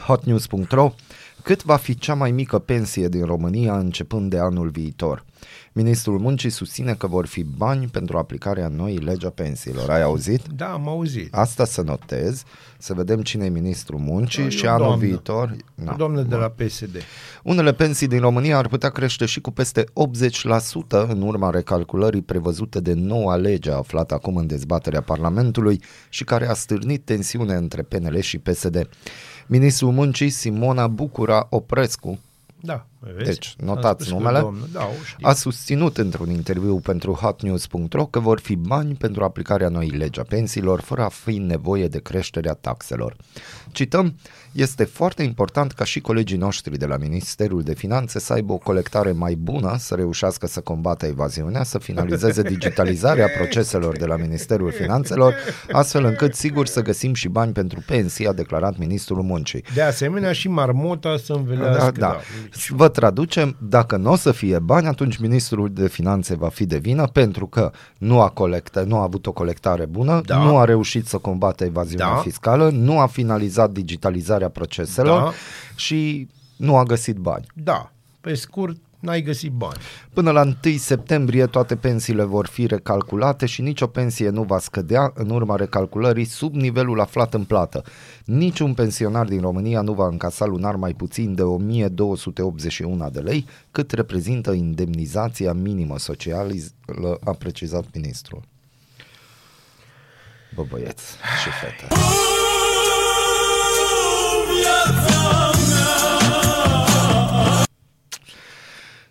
hotnews punct ro. Cât va fi cea mai mică pensie din România începând de anul viitor? Ministrul Muncii susține că vor fi bani pentru aplicarea noii legi a pensiilor. Ai auzit? Da, am auzit. Asta să notez, să vedem cine e ministrul Muncii da, și anul doamnă. viitor... Na, doamnă de la P S D. Unele pensii din România ar putea crește și cu peste optzeci la sută în urma recalculării prevăzute de noua lege aflată acum în dezbaterea Parlamentului și care a stârnit tensiune între P N L și P S D. Ministrul Muncii Simona Bucura Oprescu, da, deci notați numele, da, a susținut într-un interviu pentru hotnews punct ro că vor fi bani pentru aplicarea noii legi a pensiilor fără a fi nevoie de creșterea taxelor. Cităm, este foarte important ca și colegii noștri de la Ministerul de Finanțe să aibă o colectare mai bună, să reușească să combată evaziunea, să finalizeze digitalizarea proceselor de la Ministerul Finanțelor, astfel încât sigur să găsim și bani pentru pensii, a declarat Ministrul Muncii. De asemenea și marmota să învelească. Da, da. Vă traducem, dacă nu o să fie bani, atunci Ministrul de Finanțe va fi de vină pentru că nu a, colecta, nu a avut o colectare bună, da. nu a reușit să combată evaziunea da. fiscală, nu a finalizat digitalizarea proceselor da. și nu a găsit bani. Da, pe scurt, n-ai găsit bani. Până la întâi septembrie toate pensiile vor fi recalculate și nicio pensie nu va scădea în urma recalculării sub nivelul aflat în plată. Niciun pensionar din România nu va încasa lunar mai puțin de o mie două sute optzeci și unu de lei, cât reprezintă indemnizația minimă socială, a precizat ministrul. Bă, băieți și fete.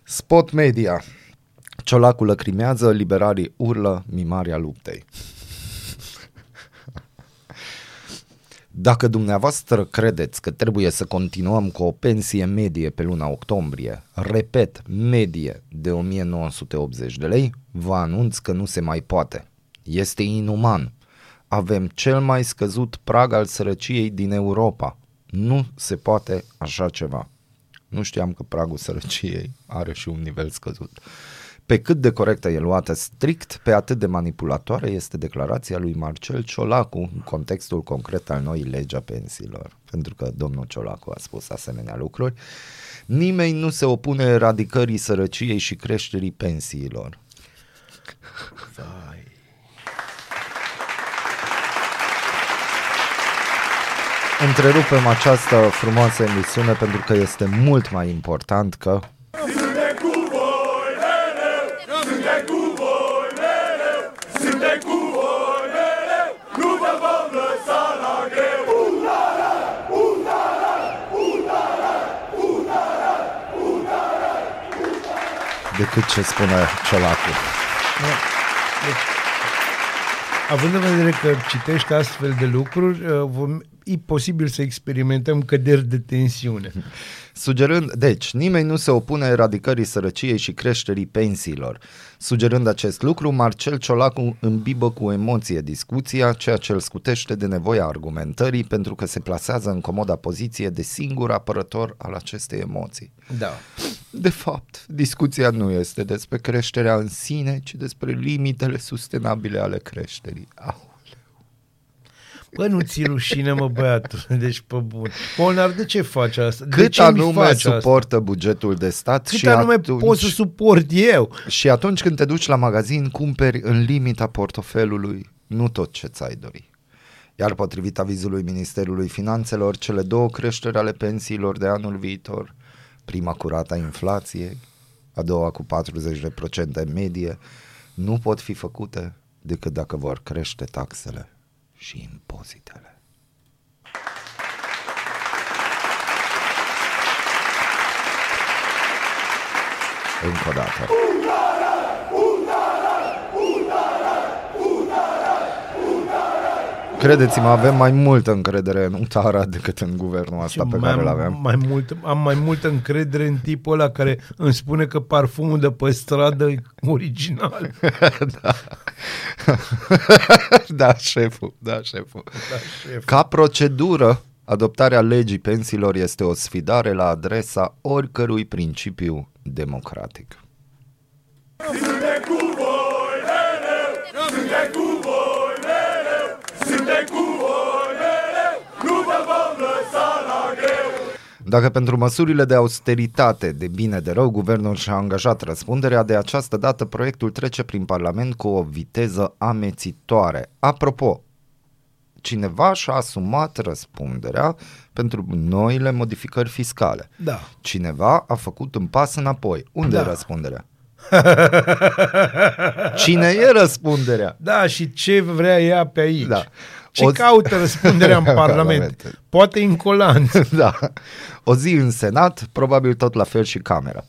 Spot media. Ciolacu lăcrimează, liberarii urlă, mimarea luptei. Dacă dumneavoastră credeți că trebuie să continuăm cu o pensie medie pe luna octombrie, repet, medie de o mie nouă sute optzeci de lei, vă anunț că nu se mai poate. Este inuman. Avem cel mai scăzut prag al sărăciei din Europa. Nu se poate așa ceva. Nu știam că pragul sărăciei are și un nivel scăzut. Pe cât de corectă e luată strict, pe atât de manipulatoare este declarația lui Marcel Ciolacu în contextul concret al noii legi a pensiilor. Pentru că domnul Ciolacu a spus asemenea lucruri. Nimeni nu se opune eradicării sărăciei și creșterii pensiilor. Vai. Întrerupem această frumoasă emisiune pentru că este mult mai important că... decât ce spune Ciolacu. Deci, având în vedere că citești astfel de lucruri, vom, e posibil să experimentăm căderi de tensiune. Sugerând, deci, nimeni nu se opune eradicării sărăciei și creșterii pensiilor. Sugerând acest lucru, Marcel Ciolacu îmbibă cu emoție discuția, ceea ce îl scutește de nevoia argumentării, pentru că se plasează în comoda poziție de singur apărător al acestei emoții. Da. De fapt, discuția nu este despre creșterea în sine, ci despre limitele sustenabile ale creșterii. Au. Bă, nu ți rușine, mă, băiatul, deci pe bun. Molnar, de ce faci asta? De cât ce anume suportă asta? Bugetul de stat? Cât și anume atunci, pot să suport eu? Și atunci când te duci la magazin, cumperi în limita portofelului nu tot ce ți-ai dori. Iar potrivit avizului Ministerului Finanțelor, cele două creșteri ale pensiilor de anul viitor, prima curată a inflației, a doua cu patruzeci la sută în medie, nu pot fi făcute decât dacă vor crește taxele și impozitele. Încă o dată. Credeți-mă, avem mai multă încredere în Utara decât în guvernul ăsta pe care îl avem. Mai mult, am mai multă încredere în tipul ăla care îmi spune că parfumul de pe stradă e original. Da. Da, șeful, da, șeful. Da, șeful. Ca procedură, adoptarea legii pensiilor este o sfidare la adresa oricărui principiu democratic. Dacă pentru măsurile de austeritate, de bine de rău, guvernul și-a angajat răspunderea, de această dată proiectul trece prin Parlament cu o viteză amețitoare. Apropo, cineva și-a asumat răspunderea pentru noile modificări fiscale. Da. Cineva a făcut un pas înapoi. Unde da. e răspunderea? Cine e răspunderea? Da, și ce vrea ea pe aici? Da. Și o... caută răspunderea în Parlament. Poate în colant. Da. O zi în Senat, probabil tot la fel și Camera.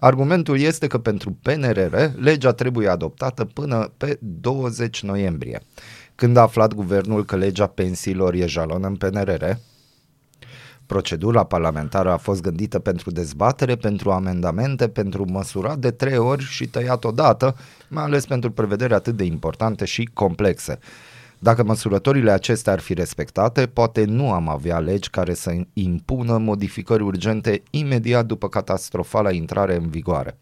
Argumentul este că pentru P N R R legea trebuie adoptată până pe douăzeci noiembrie. Când a aflat guvernul că legea pensiilor e jalon în P N R R, procedura parlamentară a fost gândită pentru dezbatere, pentru amendamente, pentru măsurat de trei ori și tăiat odată, mai ales pentru prevederi atât de importante și complexe. Dacă măsurătorile acestea ar fi respectate, poate nu am avea legi care să impună modificări urgente imediat după catastrofala intrare în vigoare.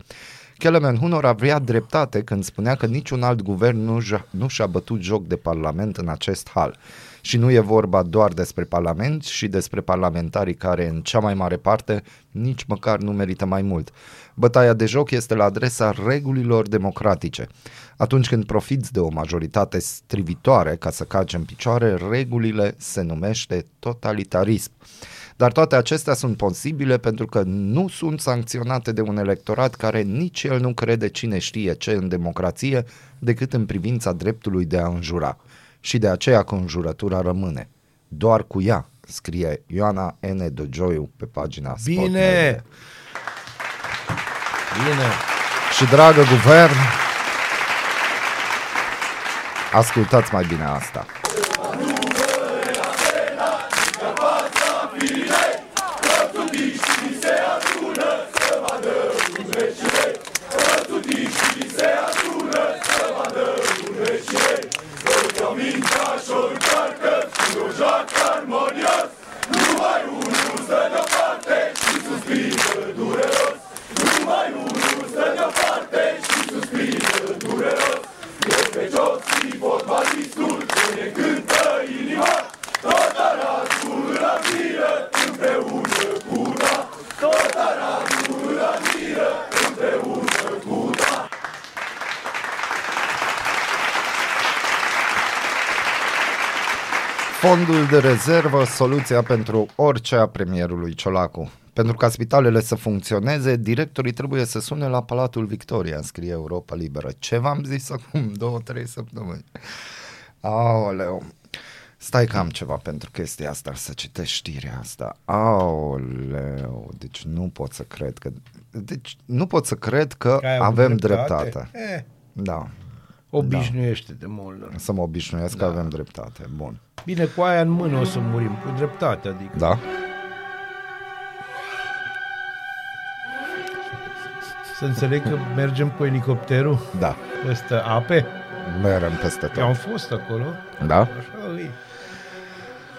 Kelemen Hunor avea dreptate când spunea că niciun alt guvern nu, j- nu și-a bătut joc de Parlament în acest hal. Și nu e vorba doar despre Parlament și despre parlamentarii care, în cea mai mare parte, nici măcar nu merită mai mult. Bătaia de joc este la adresa regulilor democratice. Atunci când profiți de o majoritate strivitoare ca să caci în picioare, regulile se numește totalitarism. Dar toate acestea sunt posibile pentru că nu sunt sancționate de un electorat care nici el nu crede cine știe ce în democrație decât în privința dreptului de a înjura. Și de aceea conjurătura rămâne. Doar cu ea, scrie Ioana N. Dojoiu pe pagina Spot. Bine! Bine! Și dragă guvern, ascultați mai bine asta. Fondul de rezervă, soluția pentru orice a premierului Ciolacu. Pentru ca spitalele să funcționeze, directorii trebuie să sune la Palatul Victoria, scrie Europa Liberă. Ce v-am zis acum două, trei săptămâni? Aoleu, stai că am ceva pentru chestia asta, să citești știrea asta. Aoleu, deci nu pot să cred că, deci nu pot să cred că, că avem dreptate. dreptate. Eh. Da. Obișnuiește-te, da. Molnar. Să mă obișnuiesc, da, că avem dreptate. Bun. Bine, cu aia în mână o să murim, cu dreptate, adică. Da. Să înțeleg că mergem cu elicopterul? Da. Peste ape? Merem peste tot. Eu am fost acolo. Da. Așa e.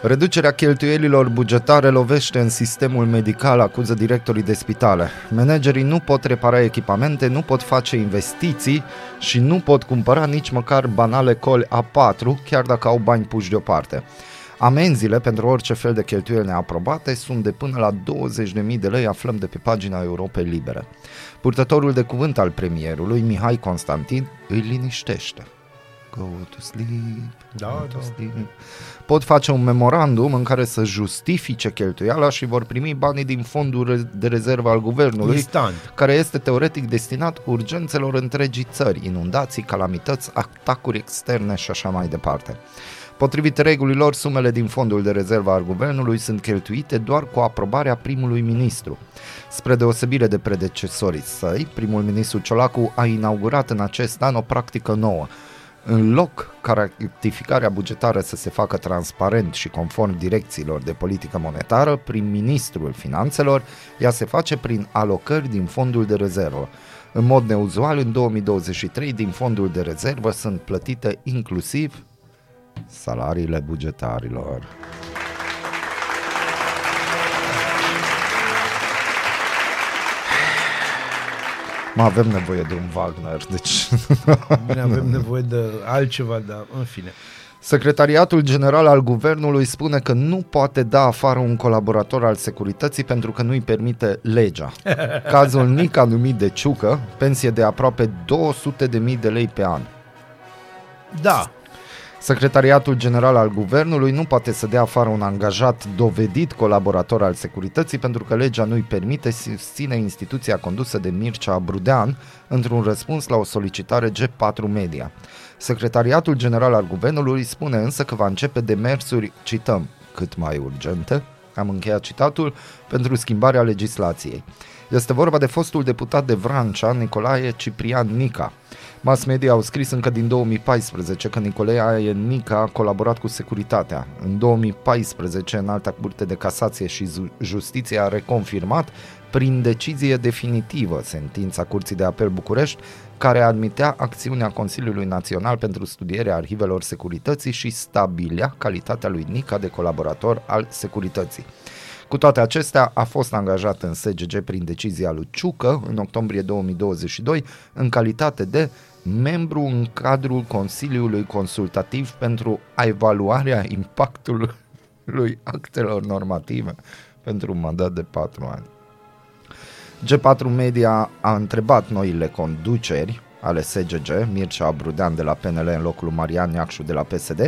Reducerea cheltuielilor bugetare lovește în sistemul medical, acuză directorii de spitale. Managerii nu pot repara echipamente, nu pot face investiții și nu pot cumpăra nici măcar banale coli A patru, chiar dacă au bani puși deoparte. Amenziile pentru orice fel de cheltuieli neaprobate sunt de până la douăzeci de mii de lei, aflăm de pe pagina Europei Libere. Purtătorul de cuvânt al premierului, Mihai Constantin, îi liniștește. Go to sleep, da, go to sleep. Da. Pot face un memorandum în care să justifice cheltuiala și vor primi banii din fondul de rezervă al guvernului, instant, care este teoretic destinat urgențelor întregii țări, inundații, calamități, atacuri externe și așa mai departe. Potrivit regulilor, sumele din fondul de rezervă al guvernului sunt cheltuite doar cu aprobarea primului ministru. Spre deosebire de predecesorii săi, primul ministru Ciolacu a inaugurat în acest an o practică nouă. În loc ca rectificarea bugetară să se facă transparent și conform direcțiilor de politică monetară, prim-ministrul finanțelor, ea se face prin alocări din fondul de rezervă. În mod neuzual, în două mii douăzeci și trei, din fondul de rezervă sunt plătite inclusiv salariile bugetarilor. Mă, avem nevoie de un Wagner, deci... Bine, avem nevoie de altceva, dar în fine. Secretariatul General al Guvernului spune că nu poate da afară un colaborator al securității pentru că nu-i permite legea. Cazul Nica, numit de Ciucă, pensie de aproape două sute de mii de lei pe an. Da. Secretariatul General al Guvernului nu poate să dea afară un angajat dovedit colaborator al securității pentru că legea nu-i permite, susține instituția condusă de Mircea Abrudean într-un răspuns la o solicitare G patru Media. Secretariatul General al Guvernului spune însă că va începe demersuri, cităm, cât mai urgente, am încheiat citatul, pentru schimbarea legislației. Este vorba de fostul deputat de Vrancea, Nicolae Ciprian Nica. Mass media au scris încă din două mii paisprezece că Nicolae Nica a colaborat cu securitatea. În două mii paisprezece, Înalta Curte de Casație și Justiție a reconfirmat prin decizie definitivă sentința Curții de Apel București, care admitea acțiunea Consiliului Național pentru studierea arhivelor securității și stabilea calitatea lui Nica de colaborator al securității. Cu toate acestea, a fost angajat în S G G prin decizia lui Ciucă în octombrie două mii douăzeci și doi în calitate de membru în cadrul Consiliului Consultativ pentru evaluarea impactului actelor normative pentru un mandat de patru ani. G patru Media a întrebat noile conduceri ale S G G, Mircea Abrudean de la P N L în locul Marian Iacșu de la P S D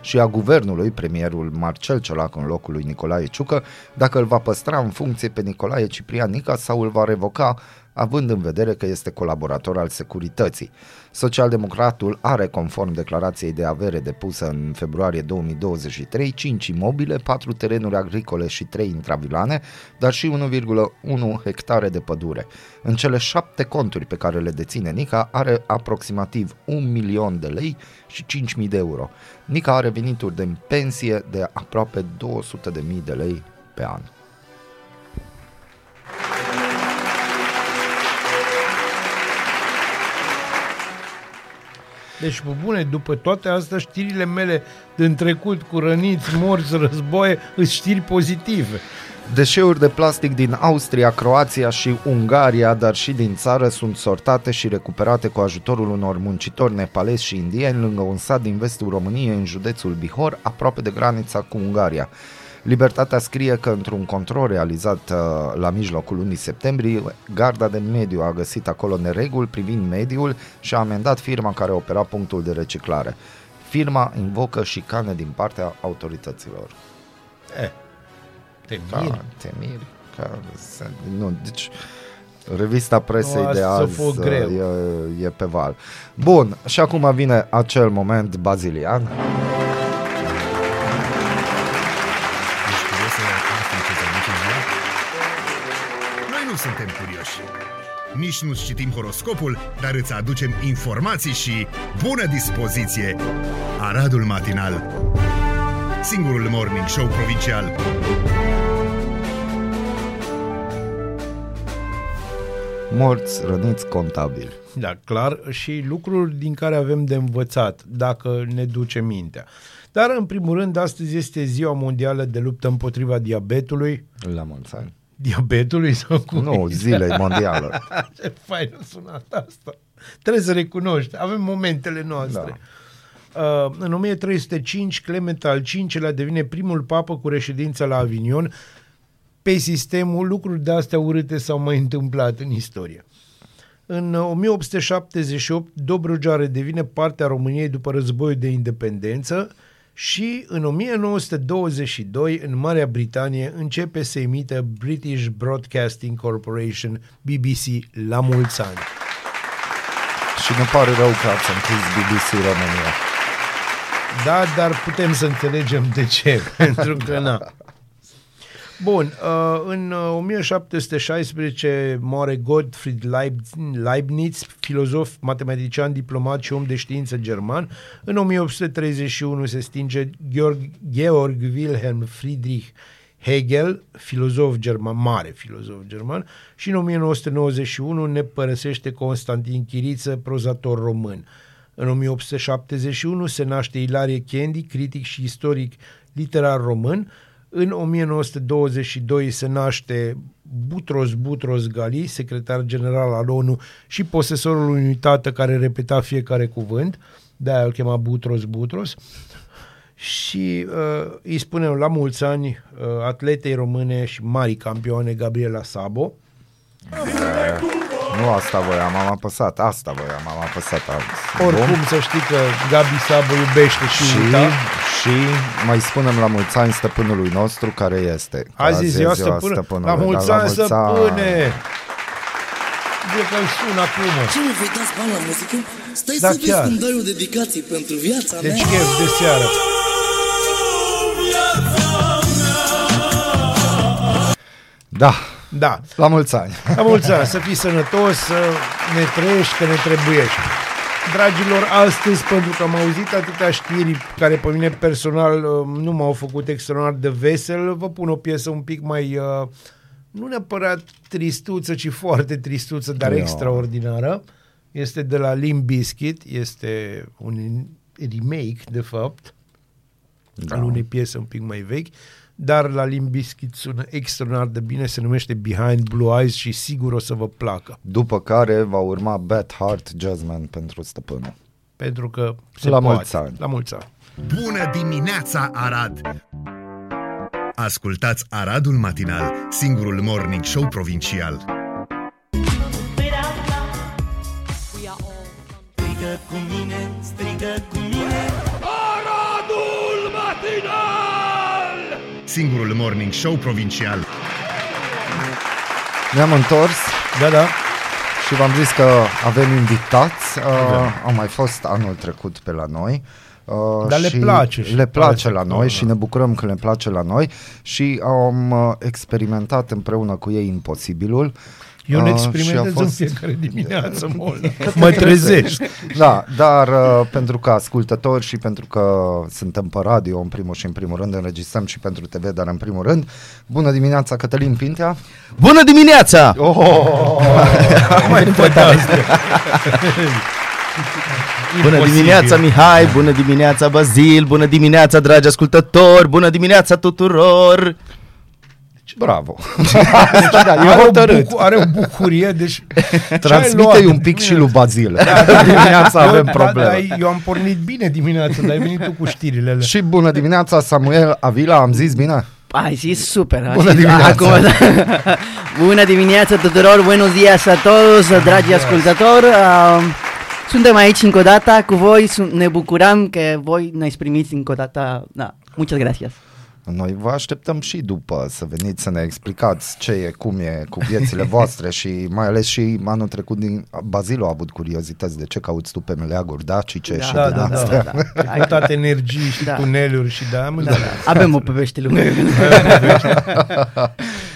și a guvernului, premierul Marcel Ciolacu în locul lui Nicolae Ciucă, dacă îl va păstra în funcție pe Nicolae Ciprian Nica sau îl va revoca, având în vedere că este colaborator al securității. Socialdemocratul are, conform declarației de avere depusă în februarie două mii douăzeci și trei, cinci imobile, patru terenuri agricole și trei intravilane, dar și unu virgulă unu hectare de pădure. În cele șapte conturi pe care le deține Nica are aproximativ un milion de lei și cinci mii de euro. Nica are venituri de pensie de aproape două sute de mii de lei pe an. Deci, pe bune, după toate astea, știrile mele din trecut cu răniți, morți, războaie, îți știri pozitive. Deșeuri de plastic din Austria, Croația și Ungaria, dar și din țară, sunt sortate și recuperate cu ajutorul unor muncitori nepalezi și indieni lângă un sat din vestul României, în județul Bihor, aproape de granița cu Ungaria. Libertatea scrie că într-un control realizat la mijlocul lunii septembrie, garda de mediu a găsit acolo nereguli privind mediul și a amendat firma care opera punctul de reciclare. Firma invocă șicane din partea autorităților. E, te miri. Ca, te miri. Ca, nu, deci... Revista Presei o, de azi e, e pe val. Bun, și acum vine acel moment bazilian. Ești curios să afli ce te duce în ea? Noi nu suntem curioși. Nici nu citim horoscopul, dar îți aducem informații și bună dispoziție. Aradul matinal, singurul morning show provincial. Morți, răniți, contabili. Da, clar, și lucruri din care avem de învățat, dacă ne duce mintea. Dar, în primul rând, astăzi este Ziua Mondială de Luptă împotriva diabetului. La mulți ani. Diabetului sau cum? Nu, zilei mondială. Ce fain a sunat asta. Trebuie să recunoști, avem momentele noastre. Da. Uh, în o mie trei sute cinci, Clement al cincilea devine primul papă cu reședință la Avignon. Pe sistemul, lucruri de astea urâte s-au mai întâmplat în istorie. În o mie opt sute șaptezeci și opt, Dobrogea redevine partea României după războiul de independență și în o mie nouă sute douăzeci și doi, în Marea Britanie, începe să emită British Broadcasting Corporation, B B C, la mulți ani. Și nu pare rău că ați închis B B C România. Da, dar putem să înțelegem de ce, pentru că na... Bun, în o mie șapte sute șaisprezece moare Gottfried Leibniz, filozof, matematician, diplomat și om de știință german. În o mie opt sute treizeci și unu se stinge Georg, Georg Wilhelm Friedrich Hegel, filozof german, mare filozof german. Și în o mie nouă sute nouăzeci și unu ne părăsește Constantin Chiriță, prozator român. În o mie opt sute șaptezeci și unu se naște Ilarie Chendi, critic și istoric literar român. În o mie nouă sute douăzeci și doi se naște Boutros Boutros Ghali, secretar general al O N U și posesorul unui tată care repeta fiecare cuvânt, de-aia îl chema Boutros Boutros, și uh, îi spunem la mulți ani uh, atletei române și mari campioane Gabriela Sabo. Nu asta voiam, am apăsat, asta voiam, am apăsat. Am. Oricum bun. Să știi că Gabi Sabo iubește și Uita. Și mai spunem la mulți ani stăpânului nostru care este. Azi e ziua stăpânului. La mulți ani stăpâne! De că îl sun acum. Ce nu vă dați bani la muzică? Stai da, să vezi cum dai o dedicație pentru viața mea. Deci chef de seară. Da. Da. La mulți ani. La mulți ani. Să fii sănătos, să ne trăiești, că ne trebuiești. Dragilor, astăzi, pentru că am auzit atâtea știri care pe mine personal nu m-au făcut extraordinar de vesel, vă pun o piesă un pic mai, nu neapărat tristuță, ci foarte tristuță, dar no. extraordinară. Este de la Limp Bizkit, este un remake, de fapt, no. al unei piese un pic mai vechi, dar la Limp Bizkit sună extraordinar de bine, se numește Behind Blue Eyes și sigur o să vă placă. După care va urma Bad Heart Jasmine pentru stăpână. Pentru că se la poate. Mulți ani. La mulți ani. Bună dimineața, Arad! Ascultați Aradul matinal, singurul morning show provincial. Strigă cu mine, strigă cu mine. Aradul matinal! Singurul morning show provincial. Ne-am întors. Da, da. Și v-am zis că avem invitați. Uh, da. Au mai fost anul trecut pe la noi. Uh, Dar le place. Le place la noi și ne bucurăm că le place la noi. Și am uh, experimentat împreună cu ei imposibilul. Eu ne experimentez fost... în fiecare dimineață, mult. Mă trezești. Da, dar uh, pentru că ascultători și pentru că suntem pe radio în primul și în primul rând, înregistrăm și pentru T V, dar în primul rând. Bună dimineața, Cătălin Pintea. Bună dimineața! Oh, mai fantastic. Bună dimineața, Mihai, bună dimineața, Basil, bună dimineața, dragi ascultători, bună dimineața tuturor. Bravo. Deci, da, are, o bucu- are o bucurie, deci transmite-i un pic și lui Bazil. Da, da, dimineața eu, avem probleme. Da, da, eu am pornit bine dimineața, dar ai venit tu cu știrile alea. Și bună dimineața, Samuel Avila, am zis bine? Ai zis super. Bună dimineața. Acum, bună dimineața tuturor, buenos días a todos, dragi ascultători. Suntem aici încă o dată cu voi, ne bucurăm că voi ne primiți încă o dată. Da, muchas gracias. Noi vă așteptăm și după să veniți să ne explicați ce e, cum e cu viețile voastre și mai ales și anul trecut din Basil a avut curiozități de ce cauți tu pe meleaguri, da? Și ce da, și da, din da, asta. Da, da, da. Cu toate energii și da. tuneluri și da, da, da. Avem o povești lungă.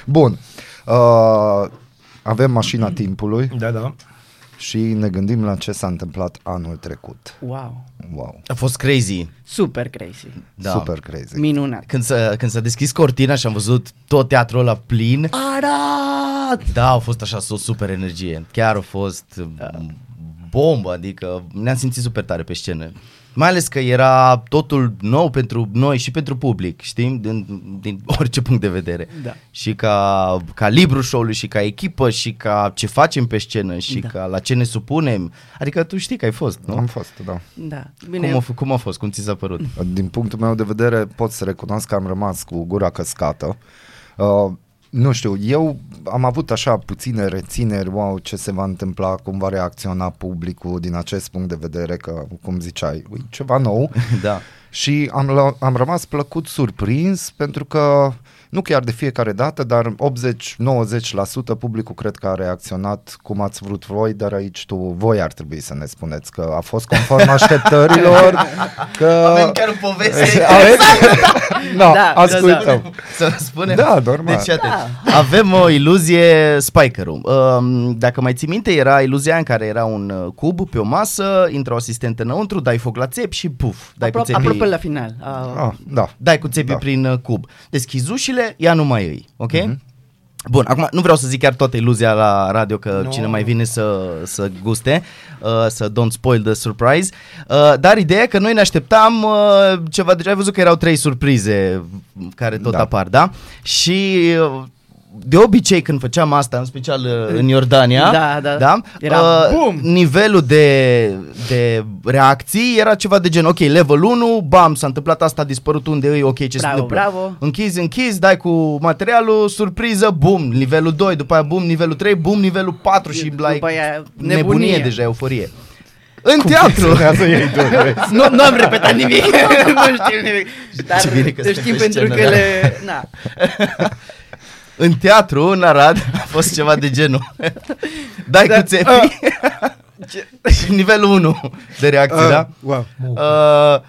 Bun. Uh, avem mașina timpului. Da, da. Și ne gândim la ce s-a întâmplat anul trecut. Wow. Wow. A fost crazy. Super crazy. Da. Super crazy. Minunat. Când s-a, când s-a deschis cortina și am văzut tot teatrul ăla plin. Arad! Da, a fost așa, o super energie. Chiar a fost da. bombă, adică ne-am simțit super tare pe scenă. Mai ales că era totul nou pentru noi și pentru public, știm, din, din orice punct de vedere. Da. Și ca calibru show-ului, și ca echipă, și ca ce facem pe scenă, și da. ca la ce ne supunem. Adică tu știi că ai fost, nu? Am fost, da. da. Bine. Cum, a, cum a fost? Cum ți s-a părut? Din punctul meu de vedere pot să recunosc că am rămas cu gura căscată. Uh, Nu știu, eu am avut așa puține rețineri, wow, ce se va întâmpla, cum va reacționa publicul din acest punct de vedere, că, cum ziceai, ui, ceva nou. Da. Și am, l- am rămas plăcut surprins, pentru că, nu chiar de fiecare dată, dar optzeci-nouăzeci la sută publicul cred că a reacționat cum ați vrut voi, dar aici tu, voi ar trebui să ne spuneți că a fost conform așteptărilor, că... Avem chiar o poveste. Da, da, ascultăm. Da, da. Să spunem. Da, normal. Deci, da. Avem o iluzie spiker-ul. Dacă mai ții minte, era iluzia în care era un cub pe o masă, intră o asistentă înăuntru, dai foc la țepi și puf, dai Apro- cu țepii. Apropo la final. Uh... Ah, da. Dai cu țepii da. prin cub. Deschizi ușile, ia numai ei, ok? Mm-hmm. Bun, acum nu vreau să zic chiar toată iluzia la radio, că no. cine mai vine să, să guste, uh, să don't spoil the surprise, uh, dar ideea e că noi ne așteptam uh, ceva, deja ai văzut că erau trei surprize care tot da. apar, da? Și... Uh, de obicei când făceam asta, în special în Iordania, da, da. Da? Era, uh, nivelul de, de reacții era ceva de gen, ok, level unu, bam, s-a întâmplat asta, a dispărut unde e, ok, ce bravo, se întâmplă. Bravo. Închizi, închizi, dai cu materialul, surpriză, bum, nivelul doi, după aia bum, nivelul trei, bum, nivelul patru și like, nebunie. nebunie deja, euforie. În cum teatru! nu, nu am repetat nimic, nu știu nimic, dar te știm pentru că le... Na. În teatru, în Arad, a fost ceva de genul. Dai da, cu țepii. Uh, nivelul unu de reacție, uh, da? Wow. Uh,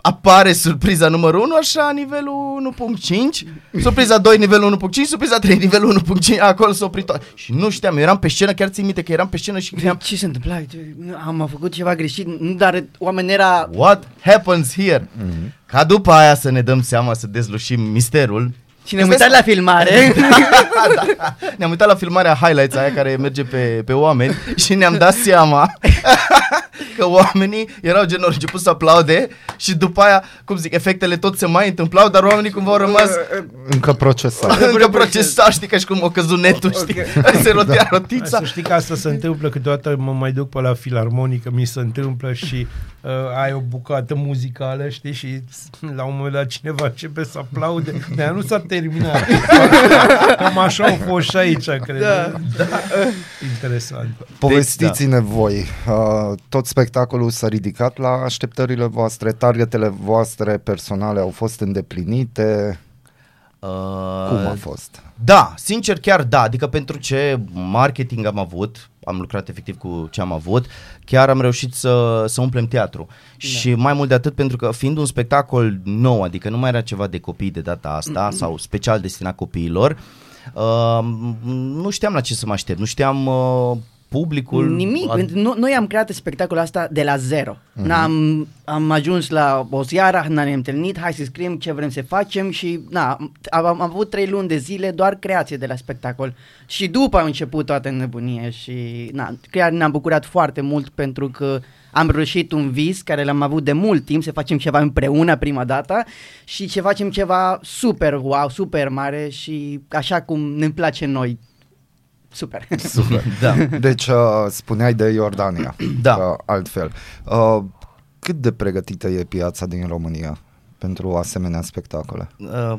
apare surpriza numărul unu, așa, nivelul unu punct cinci. Surpriza doi, nivelul unu punct cinci. Surpriza trei, nivelul unu punct cinci. Acolo s-a oprit toată. Și nu știam, eu eram pe scenă, chiar țin minte că eram pe scenă și cream... Ce se întâmpla? Am făcut ceva greșit, dar oamenii era... What happens here? Mm-hmm. Ca după aia să ne dăm seama, să dezlușim misterul. Și ne-am uitat la filmare. da, da. Ne-am uitat la filmarea highlights aia care merge pe, pe oameni și ne-am dat seama că oamenii erau gen au început să aplaude și după aia, cum zic, efectele tot se mai întâmplau, dar oamenii cumva au rămas încă procesat. Încă procesat, știi, ca și cum o căzut netul, știi, okay. se rotea da. rotița. Hai să știi că asta se întâmplă, câteodată mă mai duc pe la filarmonică, mi se întâmplă și uh, ai o bucată muzicală, știi, și la un moment dat cineva începe să aplaude, dar nu s-a terminat. Cam așa au fost și aici, cred. Da, da. Interesant. Povestiți-ne da. voi. Uh, tot spectacolul s-a ridicat la așteptările voastre, targetele voastre personale au fost îndeplinite. Uh, Cum a fost? Da, sincer chiar da, adică pentru ce marketing am avut, am lucrat efectiv cu ce am avut, chiar am reușit să, să umplem teatru. Da. Și mai mult de atât pentru că fiind un spectacol nou, adică nu mai era ceva de copii de data asta, mm-hmm. sau special destinat copiilor, uh, nu știam la ce să mă aștept, nu știam... Uh, publicul... Nimic, ad... nu, noi am creat spectacolul ăsta de la zero. Uh-huh. Am, am ajuns la o seară, ne-am întâlnit, hai să scriem ce vrem să facem și na, am, am avut trei luni de zile doar creație de la spectacol și după a început toată nebunie și na, chiar ne-am bucurat foarte mult pentru că am reușit un vis care l-am avut de mult timp, să facem ceva împreună prima dată și să facem ceva super wow, super mare și așa cum ne place noi. Super. Super. Da. Deci uh, spuneai de Iordania. Da. Uh, altfel. Uh, cât de pregătită e piața din România? pentru asemenea spectacole? Uh,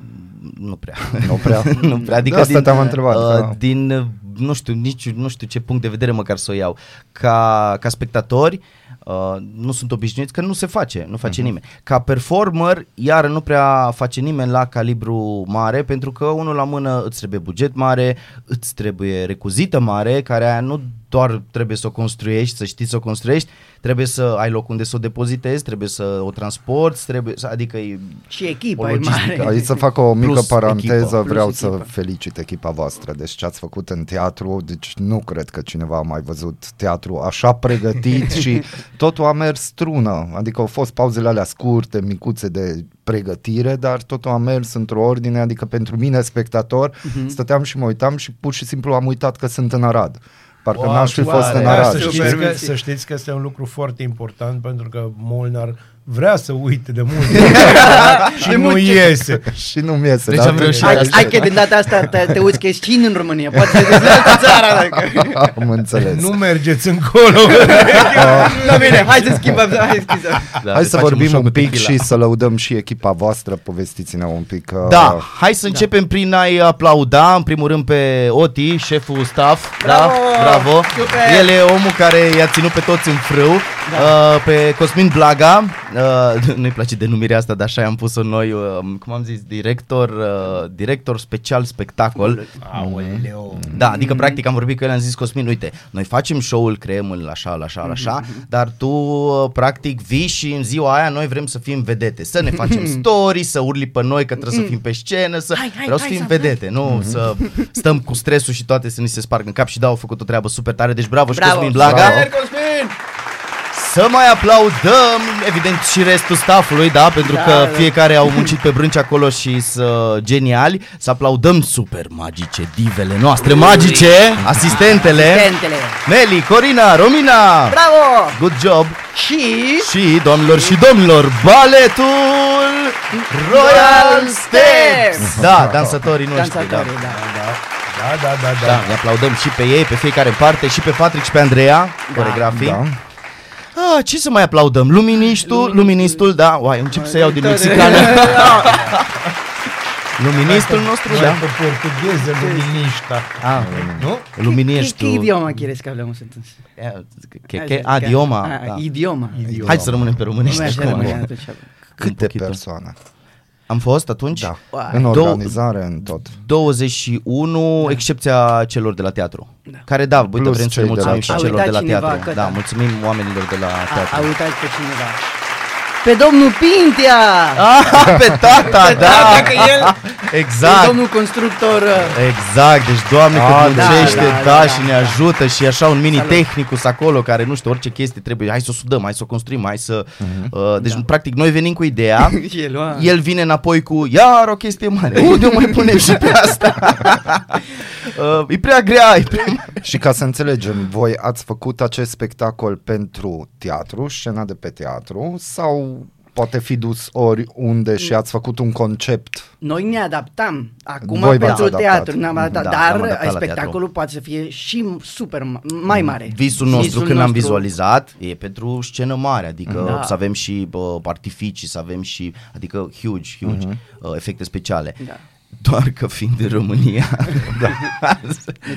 nu prea. Nu prea? Nu prea. Adică de asta din, te-am întrebat. Uh, da. Din, nu știu, nici, nu știu ce punct de vedere măcar să o iau. Ca, ca spectatori, uh, nu sunt obișnuiți, că nu se face, nu face uh-huh. nimeni. Ca performer, iar nu prea face nimeni la calibru mare, pentru că unul la mână îți trebuie buget mare, îți trebuie recuzită mare, care aia nu doar trebuie să o construiești, să știi să o construiești, trebuie să ai loc unde să o depozitezi, trebuie să o transporti, trebuie să, adică e și echipa e mare. Aici să fac o mică plus paranteză, echipă, vreau să echipa. felicit echipa voastră, deci ce ați făcut în teatru, deci nu cred că cineva a mai văzut teatru așa pregătit și totul a mers trună, adică au fost pauzele alea scurte, micuțe de pregătire, dar totul a mers într-o ordine, adică pentru mine, spectator, uh-huh. stăteam și mă uitam și pur și simplu am uitat că sunt în Arad. Parcă wow, n-aș fi fost în Arad. Să știți, că, să știți că este un lucru foarte important, pentru că Molnar vrea să uite de mult și de nu mult iese. Și nu iese. Deci am Hai că din data asta te, te uiți că ești cine în România. Poate să dezvolți țara. Dacă... Am înțeles. Nu mergeți încolo. La bine, hai să schimbăm. Hai, da, hai să vorbim un, un pic și la... să lăudăm și echipa voastră. Povestiți-ne un pic. Uh... Da, hai să începem da. prin a-i aplauda. În primul rând pe Oti, șeful staff. Bravo! Da, bravo. Super. El e omul care i-a ținut pe toți în frâu. Da. Uh, pe Cosmin Blaga. Uh, nu-i place denumirea asta, dar așa i-am pus-o noi, uh, cum am zis, director uh, director special spectacol. Aoleu. Da, adică practic am vorbit cu el, am zis Cosmin, uite, noi facem show-ul, creăm îl așa, așa, așa, dar tu uh, practic vii și în ziua aia noi vrem să fim vedete, să ne facem story, să urli pe noi că trebuie să fim pe scenă, să hai, hai, vreau să fim hai, vedete, hai. nu să stăm cu stresul și toate să ni se spargă în cap și da, au făcut o treabă super tare, deci bravo, bravo și Cosmin Blaga. Bravo. Să mai aplaudăm, evident, și restul staffului, da, pentru da, că da. fiecare au muncit pe brânci acolo și sunt geniali. Să aplaudăm super magice, divele noastre magice, asistentele, asistentele. Meli, Corina, Romina. Bravo! Good job! Și... Și, doamnelor și domnilor, baletul Royal Steps! Da, dansatorii noștri, dansatorii, da. da. Da, da, da, da. Da, ne aplaudăm și pe ei, pe fiecare parte, și pe Patrick și pe Andreea, da, coregrafii. Da. Ah, ce să mai aplaudăm? Luministul, luministul, da, uai, încep să iau din mexicană. Luministul nostru, da. Pe portugheză, luminista. Ah, nu? Luministul. Ce idioma quieres que hablamos entonces? Que idioma? Idioma. Hai să rămânem pe românești. Câte persoane? Am fost atunci? Da. În organizare, în tot. douăzeci și unu, da. Excepția celor de la teatru. Da. Care, da, uite, vrem să mulțumim și celor de la teatru. Da, da, mulțumim oamenilor de la teatru. A, a uitat pe cineva. Pe domnul Pintea! Ah, pe tata, pe da! Tata, că el... Exact. Pe domnul constructor. Exact, deci Doamne ah, că muncește, da, da, da, da, și ne ajută și așa un mini salut. Tehnicus acolo care nu știu orice chestie trebuie, hai să o sudăm, hai să o construim, hai să... Uh-huh. Uh, deci da. practic noi venim cu ideea, el, uh. el vine înapoi cu iar o chestie mare, unde o mai punem și pe asta? uh, e prea grea, e prea... Și ca să înțelegem, voi ați făcut acest spectacol pentru teatru, scena de pe teatru sau... Poate fi dus oriunde și ați făcut un concept. Noi ne adaptam. Acum voi pentru teatru ne-am adaptat, da, dar adaptat spectacolul teatru. Poate să fie și super mai mare. Visul nostru, Visul când nostru... l-am vizualizat, e pentru scenă mare. Adică da. să avem și bă, artificii, să avem și, adică huge, huge uh-huh. efecte speciale. Da. Doar că fiind de România. Da.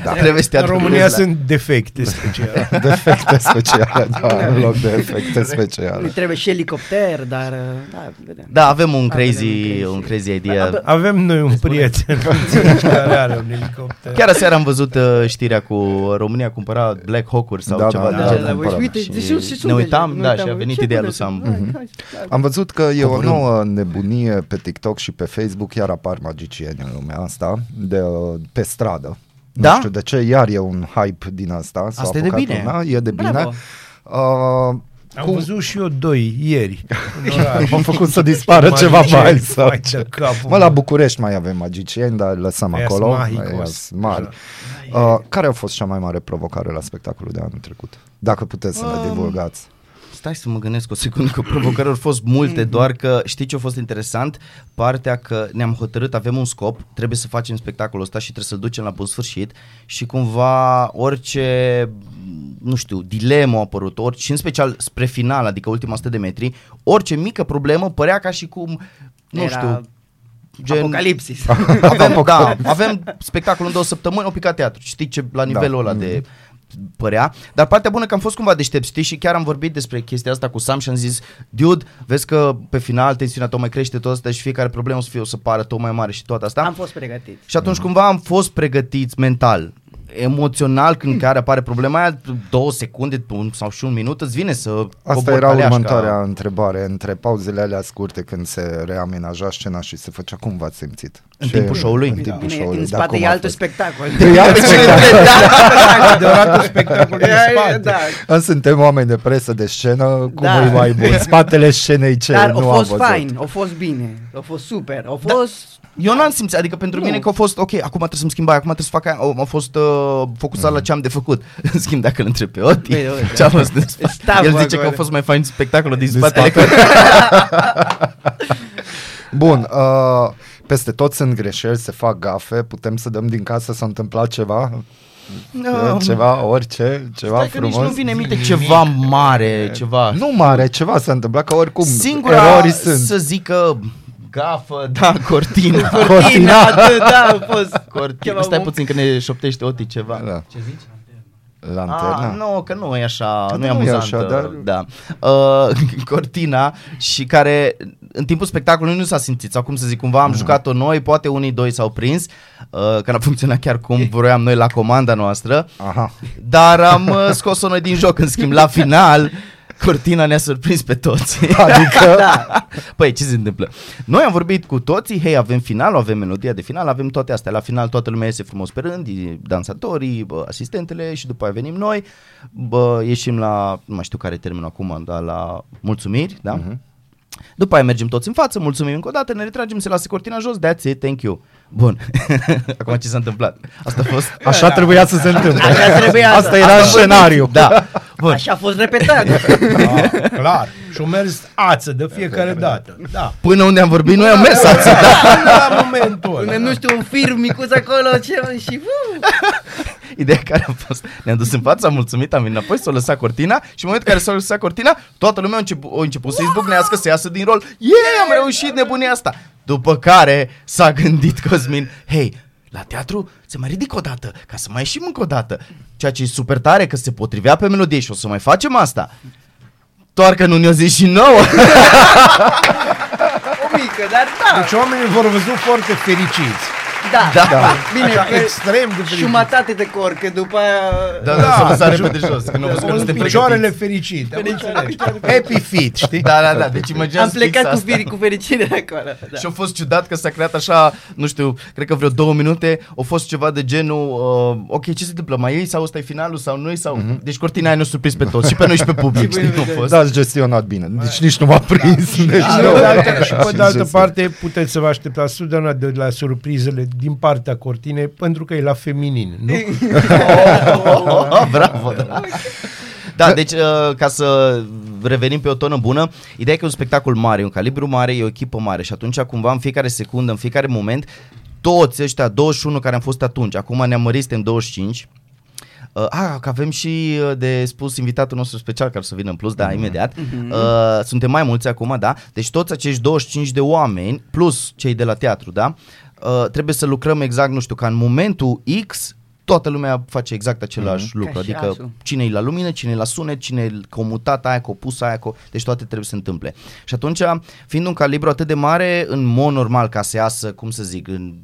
Da. Trebuie în România sunt defecte speciale. Defecte speciale, da, în loc de efecte speciale. Trebuie și elicopter, dar da, vedem. Da, avem un crazy, avem un crazy idea. Avem noi un prieten care are un elicopter. Chiar aseară am văzut știrea cu România cumpăra Black Hawk-uri sau da, ceva da, de genul. Da, uite, ne uitam, da, și a venit ideea lui Sam. Am văzut că e o nouă nebunie pe TikTok și pe Facebook, iar apar magici în lumea asta, de, pe stradă. Da? Nu știu de ce, iar e un hype din asta. S-a asta e de bine. Una, e de bine. Uh, Am cu... văzut și eu doi ieri. M-am făcut să dispară ceva mai. Ce? Mă, la București mai avem magicieni, dar lăsăm Eas acolo. Mari. Uh, care a fost cea mai mare provocare la spectacolul de anul trecut? Dacă puteți să um. ne divulgați. Stai să mă gândesc o secundă, că provocări au fost multe, doar că știi ce a fost interesant? Partea că ne-am hotărât, avem un scop, trebuie să facem spectacolul ăsta și trebuie să-l ducem la bun sfârșit și cumva orice, nu știu, dilemă a apărut, orice, și în special spre final, adică ultima sută de metri, orice mică problemă părea ca și cum Nu era... știu. Gen... Apocalipsis. Avem, da, avem spectacol în două săptămâni, o picat teatru. Știi ce la nivelul da. ăla de părea. Dar partea bună că am fost cumva deștept, știi? Și chiar am vorbit despre chestia asta cu Sam și am zis, dude, vezi că pe final tensiunea tot mai crește, tot asta, și fiecare problemă o să fie, o să pară tot mai mare și tot asta. Am fost pregătit. Și atunci cumva am fost pregătiți mental. Emoțional, când care apare problema aia, două secunde sau și un minut îți vine să... Asta era următoarea întrebare, între pauzele alea scurte când se reamenaja scena și se făcea, cum v-ați simțit? În ce timpul show-ului? În timpul da. show-ului, în da, spate e altul spectacol. E altul spectacol. De altul spectacol din spate. Da. Suntem oameni de presă, de scenă, cum da. e mai bun. Spatele scenei ce Dar nu am văzut. Dar a fost fain, a fost bine, a fost super, a fost... Da. Eu n-am simțit, adică pentru nu. mine că a fost, ok, acum trebuie să-mi schimb aia, acum trebuie să fac aia, a fost uh, focusat mm. la ce am de făcut. În schimb, dacă îl întreb pe Oti, ce a fost în spate, el zice că a fost mai fain spectacolul din spatele. Bun, peste tot sunt greșeli, se fac gafe, putem să dăm din casă, s-a întâmplat ceva, no. ceva, orice, ceva Stai frumos. Stai că nici nu vine minte ceva mare, ceva. Nu mare, ceva s-a întâmplat, că oricum Singura erorii sunt. Singura, să zic că gafă, da, cortina. Cortina, cortina. Da, da, a fost cortina. Stai puțin că ne șoptește Oti ceva. Da. Ce zici? Lanterna? Ah, nu, că nu e așa, că nu e amuzantă. Așa, dar... da. uh, cortina și care în timpul spectacolului nu s-a simțit. Sau cum să zic, cumva am uh-huh. jucat-o noi, poate unii doi s-au prins, uh, că n-a funcționat chiar cum vroiam noi la comanda noastră. Aha. Dar am uh, scos-o noi din joc, în schimb, la final... Cortina ne-a surprins pe toți. Adică? Da. Păi, ce se întâmplă? Noi am vorbit cu toții, hei, avem finalul, avem melodia de final, avem toate astea. La final toată lumea iese frumos pe rând, dansatorii, bă, asistentele, și după aia venim noi, bă, ieșim la, nu mai știu care termen acum, dar la mulțumiri, da? Uh-huh. După aia mergem toți în față, mulțumim încă o dată, ne retragem, se lasă cortina jos, that's it, thank you. Bun. Acum ce s-a întâmplat? Asta a fost. Așa da. trebuia să se întâmple. Așa trebuia. Asta, asta era scenariul. Da. Bun. Așa a fost repetat. Da, clar. Și au mers ață de fiecare dată. Da. Până unde am vorbit noi am mers ață. Da. Da. La momentul ăla. Nu știu, un fir micuț acolo ce și uh. Ideea care a fost, ne-am dus în față, am mulțumit, am venit înapoi, s-a lăsat cortina și în momentul care s-a lăsat cortina, toată lumea a început, a început să izbucnească, să iasă din rol. Yeah, am reușit nebunia asta. După care s-a gândit Cosmin, hei, la teatru se mai ridic o dată, ca să mai ieșim încă o dată. Ceea ce e super tare, că se potrivea pe melodie și o să mai facem asta. Doar că nu ne-o zis și nouă. O mică, dar da. Deci oamenii vor văzut foarte fericiți. Da, da. da. Bine, așa, extrem de fericit. Jumătate de cor, că după aia... Da, da, s-a lăsat repede jos. Picioarele fericite. Happy feet, știi? Da, da, da, deci am plecat cu firii, cu fericire de acolo. Da. Și a fost ciudat că s-a creat așa, nu știu, cred că vreo două minute, a fost ceva de genul, uh, ok, ce se întâmplă, mai ei sau ăsta e finalul sau noi sau... Mm-hmm. Deci cortina aia ne-a surprins pe toți, și pe noi și pe public, știi cum a fost. Da, ați gestionat bine, deci nici nu m-a prins. Și pe de altă parte puteți să vă așteptați totdeauna de la surprizele din partea cortinei, pentru că e la feminin, nu? oh, oh, oh, oh, bravo, da. Da, deci, uh, ca să revenim pe o tonă bună, ideea e că e un spectacol mare, un calibru mare, e o echipă mare și atunci, cumva, în fiecare secundă, în fiecare moment, toți ăștia, douăzeci și unu care am fost atunci, acum ne-am mărit, suntem douăzeci și cinci, Uh, ah, că avem și de spus invitatul nostru special care o să vină în plus, da, mm-hmm. imediat. Mm-hmm. Uh, suntem mai mulți acum, da? Deci toți acești douăzeci și cinci de oameni, plus cei de la teatru, da? Uh, trebuie să lucrăm exact, nu știu, ca în momentul X toată lumea face exact același mm-hmm. lucru, adică asul. Cine e la lumină, cine e la sunet, cine e comutat aia, copus aia, co... deci toate trebuie să se întâmple. Și atunci, fiind un calibru atât de mare, în mod normal ca să iasă, cum să zic, în,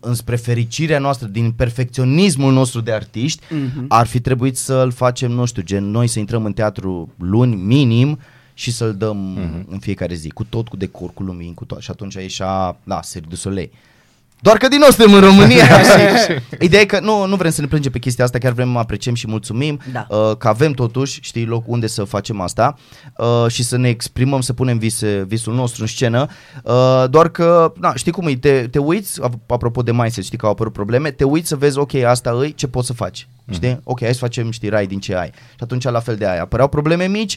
înspre fericirea noastră, din perfecționismul nostru de artiști, mm-hmm. ar fi trebuit să-l facem, nu știu, gen noi să intrăm în teatru luni minim și să-l dăm mm-hmm. în fiecare zi, cu tot, cu decor, cu lumini, cu tot. Și atunci ieșea, da, Cirque du Soleil. Doar că din nou suntem în România. Ideea e că nu, nu vrem să ne plângem pe chestia asta, chiar vrem, apreciem și mulțumim da. uh, că avem totuși, știi, loc unde să facem asta uh, și să ne exprimăm, să punem vise, visul nostru în scenă. Uh, doar că, na, știi cum e, te, te uiți, apropo de mindset, știi că au apărut probleme, te uiți să vezi, ok, asta e, ce poți să faci? Știi? Ok, hai să facem, știi, rai din ce ai. Și atunci la fel de aia, apăreau probleme mici.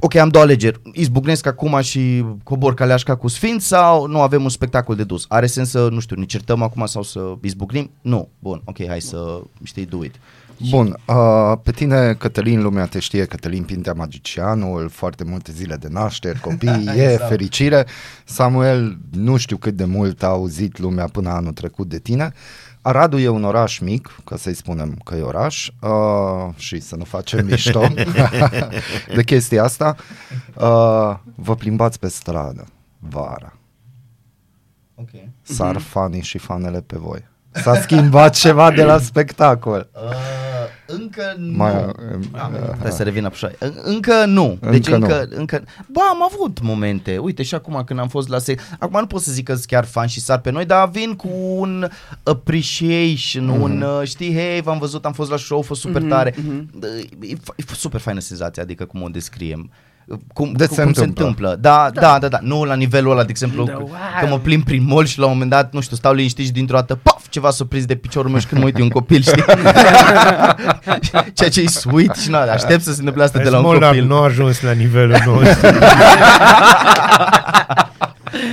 Ok, am două alegeri, izbucnesc acum și cobor caleașca cu sfinți sau nu avem un spectacol de dus. Are sens să, nu știu, ne certăm acum sau să izbucnim? Nu, bun, ok, hai să, știi, do it. Bun, uh, pe tine, Cătălin, lumea te știe, Cătălin Pintea Magicianul, foarte multe zile de nașteri, copii, e exact. Fericire. Samuel, nu știu cât de mult a auzit lumea până anul trecut de tine. Aradul e un oraș mic, ca să-i spunem că e oraș, uh, și să nu facem mișto de chestia asta. Uh, vă plimbați pe stradă vara. Okay. Sar mm-hmm. fanii și fanele pe voi. S-a schimbat ceva de la spectacol. Uh, încă nu. Mai, uh, Trebuie să revin apășa. Încă nu. Deci încă, încă, nu. încă Ba, am avut momente. Uite, și acum când am fost la se... Acum nu pot să zic că sunt chiar fan și sar pe noi, dar vin cu un appreciation, mm-hmm. un știi, hei, v-am văzut, am fost la show, a fost super mm-hmm. tare. Mm-hmm. E, e super faină senzația, adică cum o descriem. Cum, de cum se întâmplă, se întâmplă. Da, da, da, da, da, nu la nivelul ăla, de exemplu, da, wow. că mă plimb prin mall și la un moment dat, nu știu, stau liniștit și dintr-o dată, paf, ceva s-a prins de piciorul meu și când mă uit, e un copil, știi? Ceea ce e sweet și na, aștept să se întâmple asta de la un copil. Molnar nu a ajuns la nivelul nostru.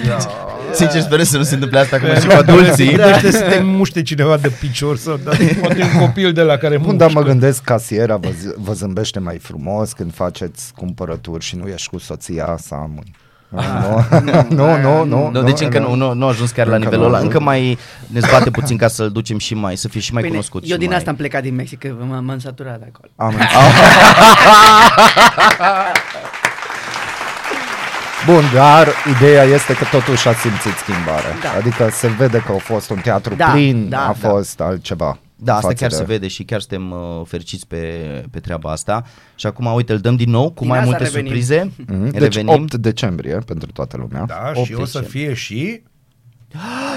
Da. Sincer, sperăm să nu se întâmple asta cum și cu adulții. Da, să te muște cineva de picior sau da, poate un copil de la care muște. Bun, dar mă gândesc, casiera vă, vă zâmbește mai frumos când faceți cumpărături și nu ești cu soția sau Nu, nu, nu. Deci încă nu, nu, nu a ajuns chiar la nivelul ăla. Încă mai ne zbate puțin ca să-l ducem și mai, să fie și mai cunoscut. Eu din asta am plecat din Mexic, că m-am saturat acolo. Am Bun, dar ideea este că totuși ați simțit schimbare, da. Adică se vede că a fost un teatru da, plin, da, a fost da. altceva. Da, asta chiar de... se vede și chiar suntem uh, fericiți pe, pe treaba asta. Și acum, uite, îl dăm din nou cu din mai multe revenim. surprize. Mm-hmm. Deci revenim. opt decembrie pentru toată lumea. Da, și o să fie și...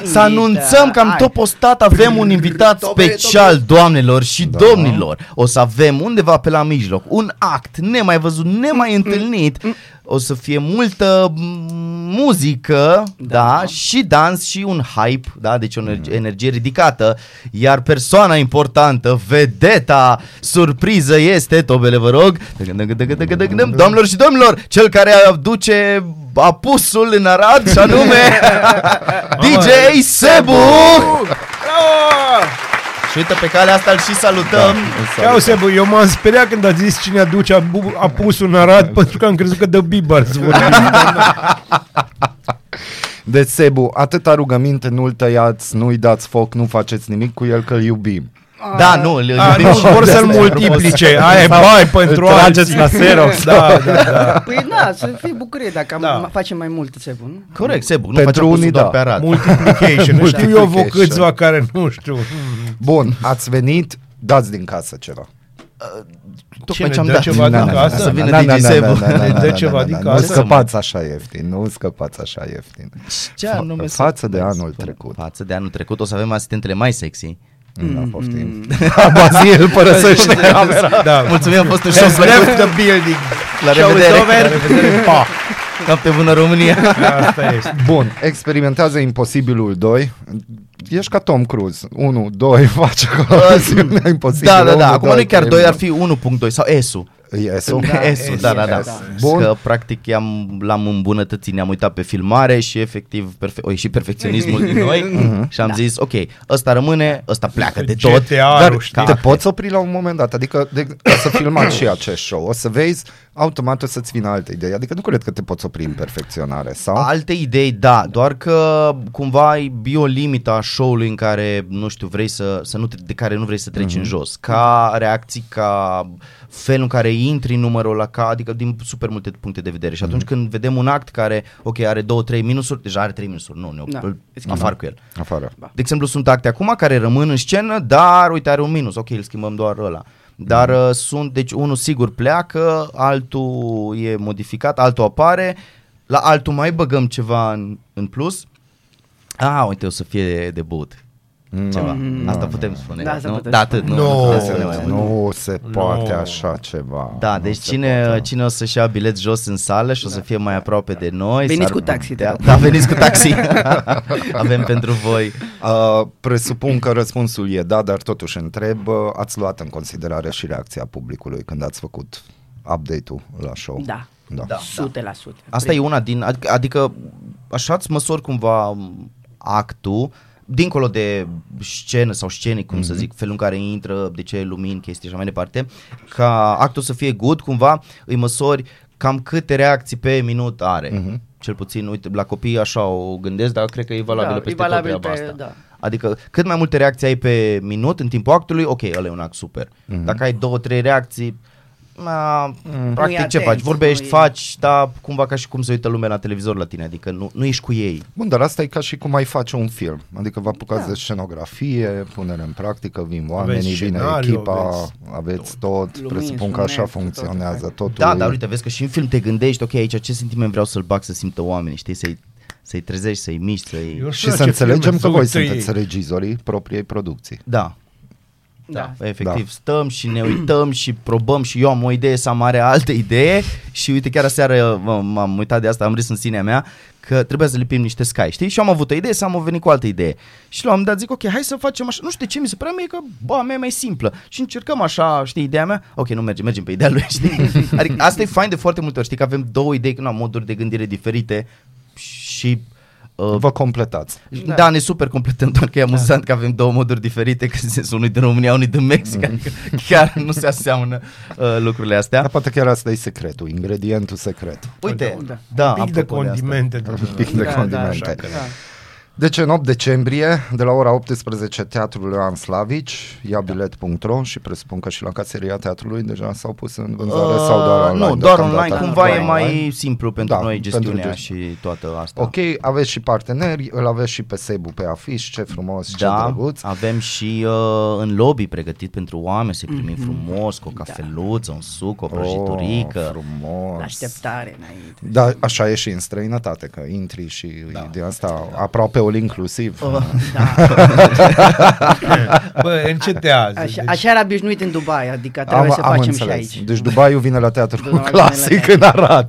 Să anunțăm că am tot postat, avem un invitat special, doamnelor și da. domnilor. O să avem undeva pe la mijloc un act nemai văzut, nemai întâlnit. O să fie multă muzică, da, da și dans și un hype, da, deci o energie ridicată. Iar persoana importantă, vedeta, surpriză este, tobele vă rog, doamnelor și domnilor, cel care aduce apusul în Arad și anume D J Sebu. Și uite, pe calea asta îl și salutăm. Da, Iau, Sebu, eu m-am speriat când a zis cine aduce apusul în Arad pentru că am crezut că dă bibar. Deci, Sebu, atâta rugăminte, nu-l tăiați, nu-i dați foc, nu faceți nimic cu el, că-l iubim. Da, nu, îl iubim. Vor să-l multiplice, aia e bai pentru alții. Trageți la Xerox. Da, da, da. Păi na, să fii bucurie dacă facem mai mult, Sebu, nu? Corect, Sebu, nu facem pusul doar pe Arad. Multiplication, știu eu vă câțiva care nu știu. Bun, ați venit, dați din casă ceva. Tocmai ce am dat. Ceva din casă? Să vină D J Sebu. Ne ceva din casă. Nu scăpați așa ieftin, nu scăpați așa ieftin. Față de anul trecut. Față de anul trecut o să avem asistentele mai sexy. Da, poftim. Basil părăsește camera. Da. Mulțumim, a fost un show plăcut. The building. La revedere. La revedere. Pa. Noapte bună, România. Asta este. Bun, experimentează Imposibilul doi. Ești ca Tom Cruise. unu, doi, faci acolo. Uh, Imposibil. Da, da, da. Acum nu chiar doi, ar fi unu punct doi sau S-ul. S-ul, da, da, da. Că practic l-am îmbunătățit, ne-am uitat pe filmare și efectiv a ieșit perfecționismul din noi și am zis, ok, ăsta rămâne, ăsta pleacă de tot. Dar te poți opri la un moment dat, adică să filmați și acest show, o să vezi, automat o să-ți vină alte idei, adică nu cred că te poți opri în perfecționare, sau? Alte idei, da, doar că cumva e o limită a show-ului în care, nu știu, vrei să, să nu, de care nu vrei să treci în jos, ca reacții, ca felul în care intri numărul la ca, adică din super multe puncte de vedere. Și atunci mm-hmm. când vedem un act care, ok, are două, trei minusuri, deja are trei minusuri, nu, ne da. afară cu el. Afară. De exemplu, sunt acte acum care rămân în scenă, dar uite, are un minus, ok, îl schimbăm doar ăla. Dar mm-hmm. sunt, deci unul sigur pleacă, altul e modificat, altul apare, la altul mai băgăm ceva în, în plus. Ah, uite, o să fie debut. Ceva. No, asta putem spune. Da, nu? Putem da atât. Nu, nu, nu, se, nu se poate no. așa ceva. Da, deci cine, cine o să-și ia bilet jos în sală și da. o să fie mai aproape de noi. Veniți cu taxi. Da, da, veniți cu taxi. Avem pentru voi. Uh, presupun că răspunsul e da, dar totuși întreb, ați luat în considerare și reacția publicului când ați făcut update-ul la show? Da. Da. Da. Sute la sute. Asta e una din, adică, adică așa îți măsori cumva actul, dincolo de scenă sau scenii, cum mm-hmm. să zic, felul în care intră, de ce lumini, chestii și așa mai departe, ca actul să fie good, cumva îi măsori cam câte reacții pe minut are. Mm-hmm. Cel puțin, uite, la copii așa o gândesc, dar cred că e valabilă da, peste e valabil tot pe, asta. Da. Adică cât mai multe reacții ai pe minut în timpul actului, ok, ăla e un act super. Mm-hmm. Dacă ai două, trei reacții, na, mm. practic ce atent, faci? Vorbești, e... faci, dar cumva ca și cum se uită lumea la televizor la tine, adică nu, nu ești cu ei. Bun, dar asta e ca și cum ai face un film, adică vă apucați da. de scenografie, punere în practică, vin oamenii, vine echipa, aveți, aveți tot, lumini, presupun că așa funcționează tot, totul. Da, dar uite, vezi că și în film te gândești, ok, aici ce sentiment vreau să-l bag să simtă oamenii, știi, să-i... să-i trezești, să-i miști, să-i... Și să înțelegem că voi sunteți regizorii propriei producții. Da. Da, da. Efectiv, da. Stăm și ne uităm și probăm și eu am o idee, Sam are altă idee și uite, chiar aseară m-am uitat de asta, am râs în sinea mea că trebuia să lipim niște sky, știi? Și eu am avut o idee, Sam a venit cu altă idee. Și la un moment dat zic, ok, hai să facem așa, nu știu de ce mi se pare mie că, bă, mea e mai simplă. Și încercăm așa, știi, ideea mea, ok, nu merge, mergem pe ideea lui, știi? Adică asta e fain de foarte multe ori, știi, că avem două idei, că nu am moduri de gândire diferite. Și uh, vă completați. Da, da, ne super completăm, doar că e amuzant da. că avem două moduri diferite, că sunt unii din România, unii din Mexic, mm. adică chiar nu se aseamănă uh, lucrurile astea. Dar poate chiar asta e secretul, ingredientul secret. Uite, da, da, un pic de condimente. De un pic de da, condimente. Da, da. Deci în opt decembrie, de la ora optsprezece, Teatrul Ioan Slavici, ia bilet punct ro și presupun că și la caseria teatrului deja s-au pus în vânzare uh, sau doar online? Nu, doar online, cumva doar e mai online. Simplu pentru da, noi gestiunea pentru... și toată asta. Ok, aveți și parteneri, îl aveți și pe Sebu pe afiș, ce frumos, da, ce drăguț. Avem și uh, în lobby pregătit pentru oameni, să primim mm-hmm. frumos, cu o cafeluță, da. un suc, o prăjiturică. Oh, frumos. Așteptare înainte. Da, așa e și în străinătate, că intri și da. de asta aproape inclusiv. Uh, da. Bă, încetează. Așa, deci... așa era obișnuit în Dubai, adică trebuie am, să am facem înțeles. și aici. Deci Dubaiul vine la teatru clasic la în Arad.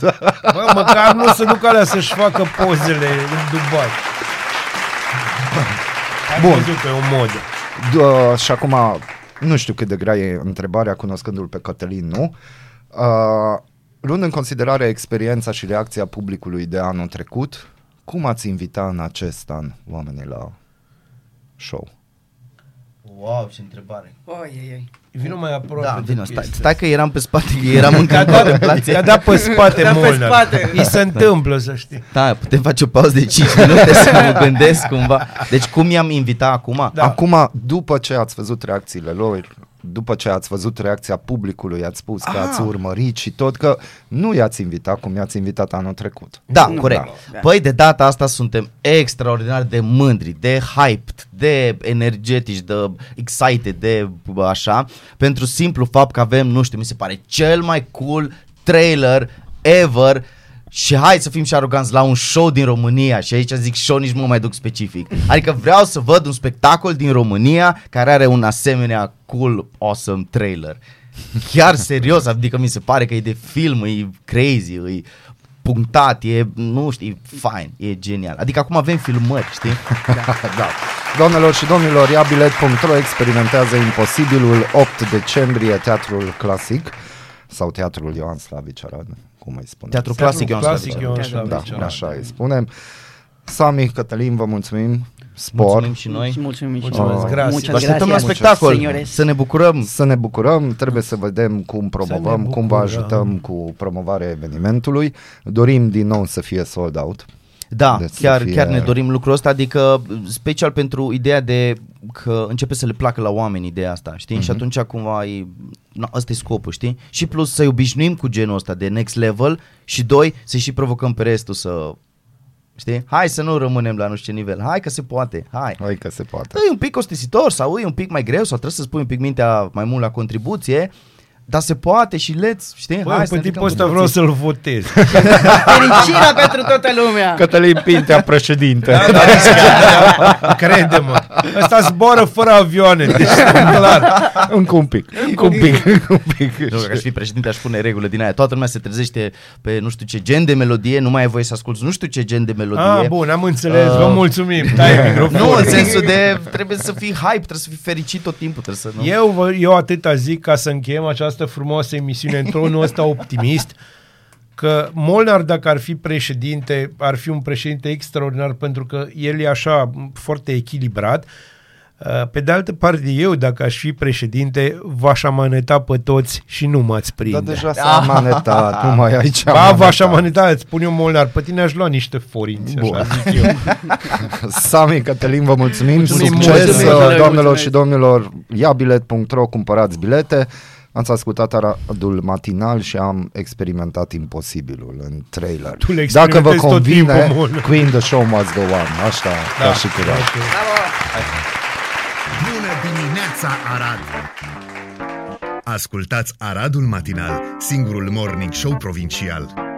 Bă, măcar nu se duc alea să-și facă pozele în Dubai. Bun. Am văzut pe o modă. D-ă, și acum, nu știu cât de grea e întrebarea, cunoscându-l pe Cătălin, nu? Uh, luând în considerare experiența și reacția publicului de anul trecut, cum ați invita în acest an oamenii la show? Wow, ce întrebare! Oi, ei, ei. Vino mai aproape. Da, vino, stai, stai că eram pe spate, eram în cantoare. Te-a dat pe spate, Molnar. I se întâmplă, să știi. Da, putem face o pauză de cinci minute să mă gândesc cumva. Deci cum i-am invitat acum? Da. Acum, după ce ați văzut reacțiile lor, după ce ați văzut reacția publicului, ați spus Aha. că ați urmărit și tot, că nu i-ați invitat cum i-ați invitat anul trecut. Da, nu, corect. Da. Păi de data asta suntem extraordinar de mândri, de hyped, de energetici, de excited, de așa, pentru simplu fapt că avem, nu știu, mi se pare cel mai cool trailer ever. Și hai să fim și aroganți la un show din România. Și aici zic show, nici mă mai duc specific. Adică vreau să văd un spectacol din România care are un asemenea cool, awesome trailer. Chiar serios, adică mi se pare că e de film, e crazy, e punctat, e, nu știu, e fine, e genial. Adică acum avem filmări, știi? Da. Da. Doamnelor și domnilor, ia bilet punct ro, experimentează imposibilul, opt decembrie, Teatrul Clasic sau Teatrul Ioan Slavici Arad. Cum îi spuneți? Teatru Clasic Ioan Slavici. Da, așa îi spunem. Sami, Cătălin, vă mulțumim. Spor. Mulțumim și noi. Mulțumim și noi. Așteptăm la spectacol. Senores. Să ne bucurăm. Să ne bucurăm. Trebuie să vedem cum promovăm, cum vă ajutăm cu promovarea evenimentului. Dorim din nou să fie sold out. Da, deci chiar, fie... chiar ne dorim lucrul ăsta, adică special pentru ideea de că începe să le placă la oameni ideea asta, știi? Mm-hmm. Și atunci cumva e, na, ăsta e scopul, știi? Și plus să-i obișnuim cu genul ăsta de next level și doi, să-i și provocăm pe restul să... Știi? Hai să nu rămânem la nu știu ce nivel, hai că se poate, hai. Hai că se poate. E un pic costisitor sau e un pic mai greu sau trebuie să-ți pui un pic mintea mai mult la contribuție. Dar se poate și let's, știi? Bă, hai pe tipul ăsta vreau să-l votez. Fericirea pentru toată lumea. Cătălin Pintea, președinte. Da, da, da. Crede-mă. Ăsta zboară fără avioane. Deci, clar. Încă un pic. Încă un pic. Nu, că aș fi președinte, aș pune regulă din aia. Toată lumea se trezește pe nu știu ce gen de melodie. Nu mai ai voie să asculți nu știu ce gen de melodie. Ah, bun, am înțeles. Uh... Vă mulțumim. Tai microfonul. Nu, în sensul de trebuie să fii hype, trebuie să fii fericit tot timpul. Să, nu? Eu, eu atâta zic ca să încheiem această frumoasă emisiune în tonul ăsta optimist, că Molnar, dacă ar fi președinte, ar fi un președinte extraordinar pentru că el e așa foarte echilibrat. Pe de altă parte, eu, dacă aș fi președinte, v-aș amaneta pe toți și nu m-ați prinde. Dar deja s-a amanetat, nu mai aici ba, amanetat. Ba, v-aș amaneta, îți spun eu, Molnar, pe tine aș lua niște forinți, bun, așa zic eu. Sami, Cătălin, vă mulțumim, mulțumim succes, doamnelor și domnilor, ia bilet punct ro, cumpărați bilete. Ați ascultat Aradul matinal și am experimentat imposibilul în trailer. Dacă vă convine, timpul, Queen, The Show Must Go On, așa, da, ca și cu da. Bună dimineața, Arad! Ascultați Aradul matinal, singurul morning show provincial.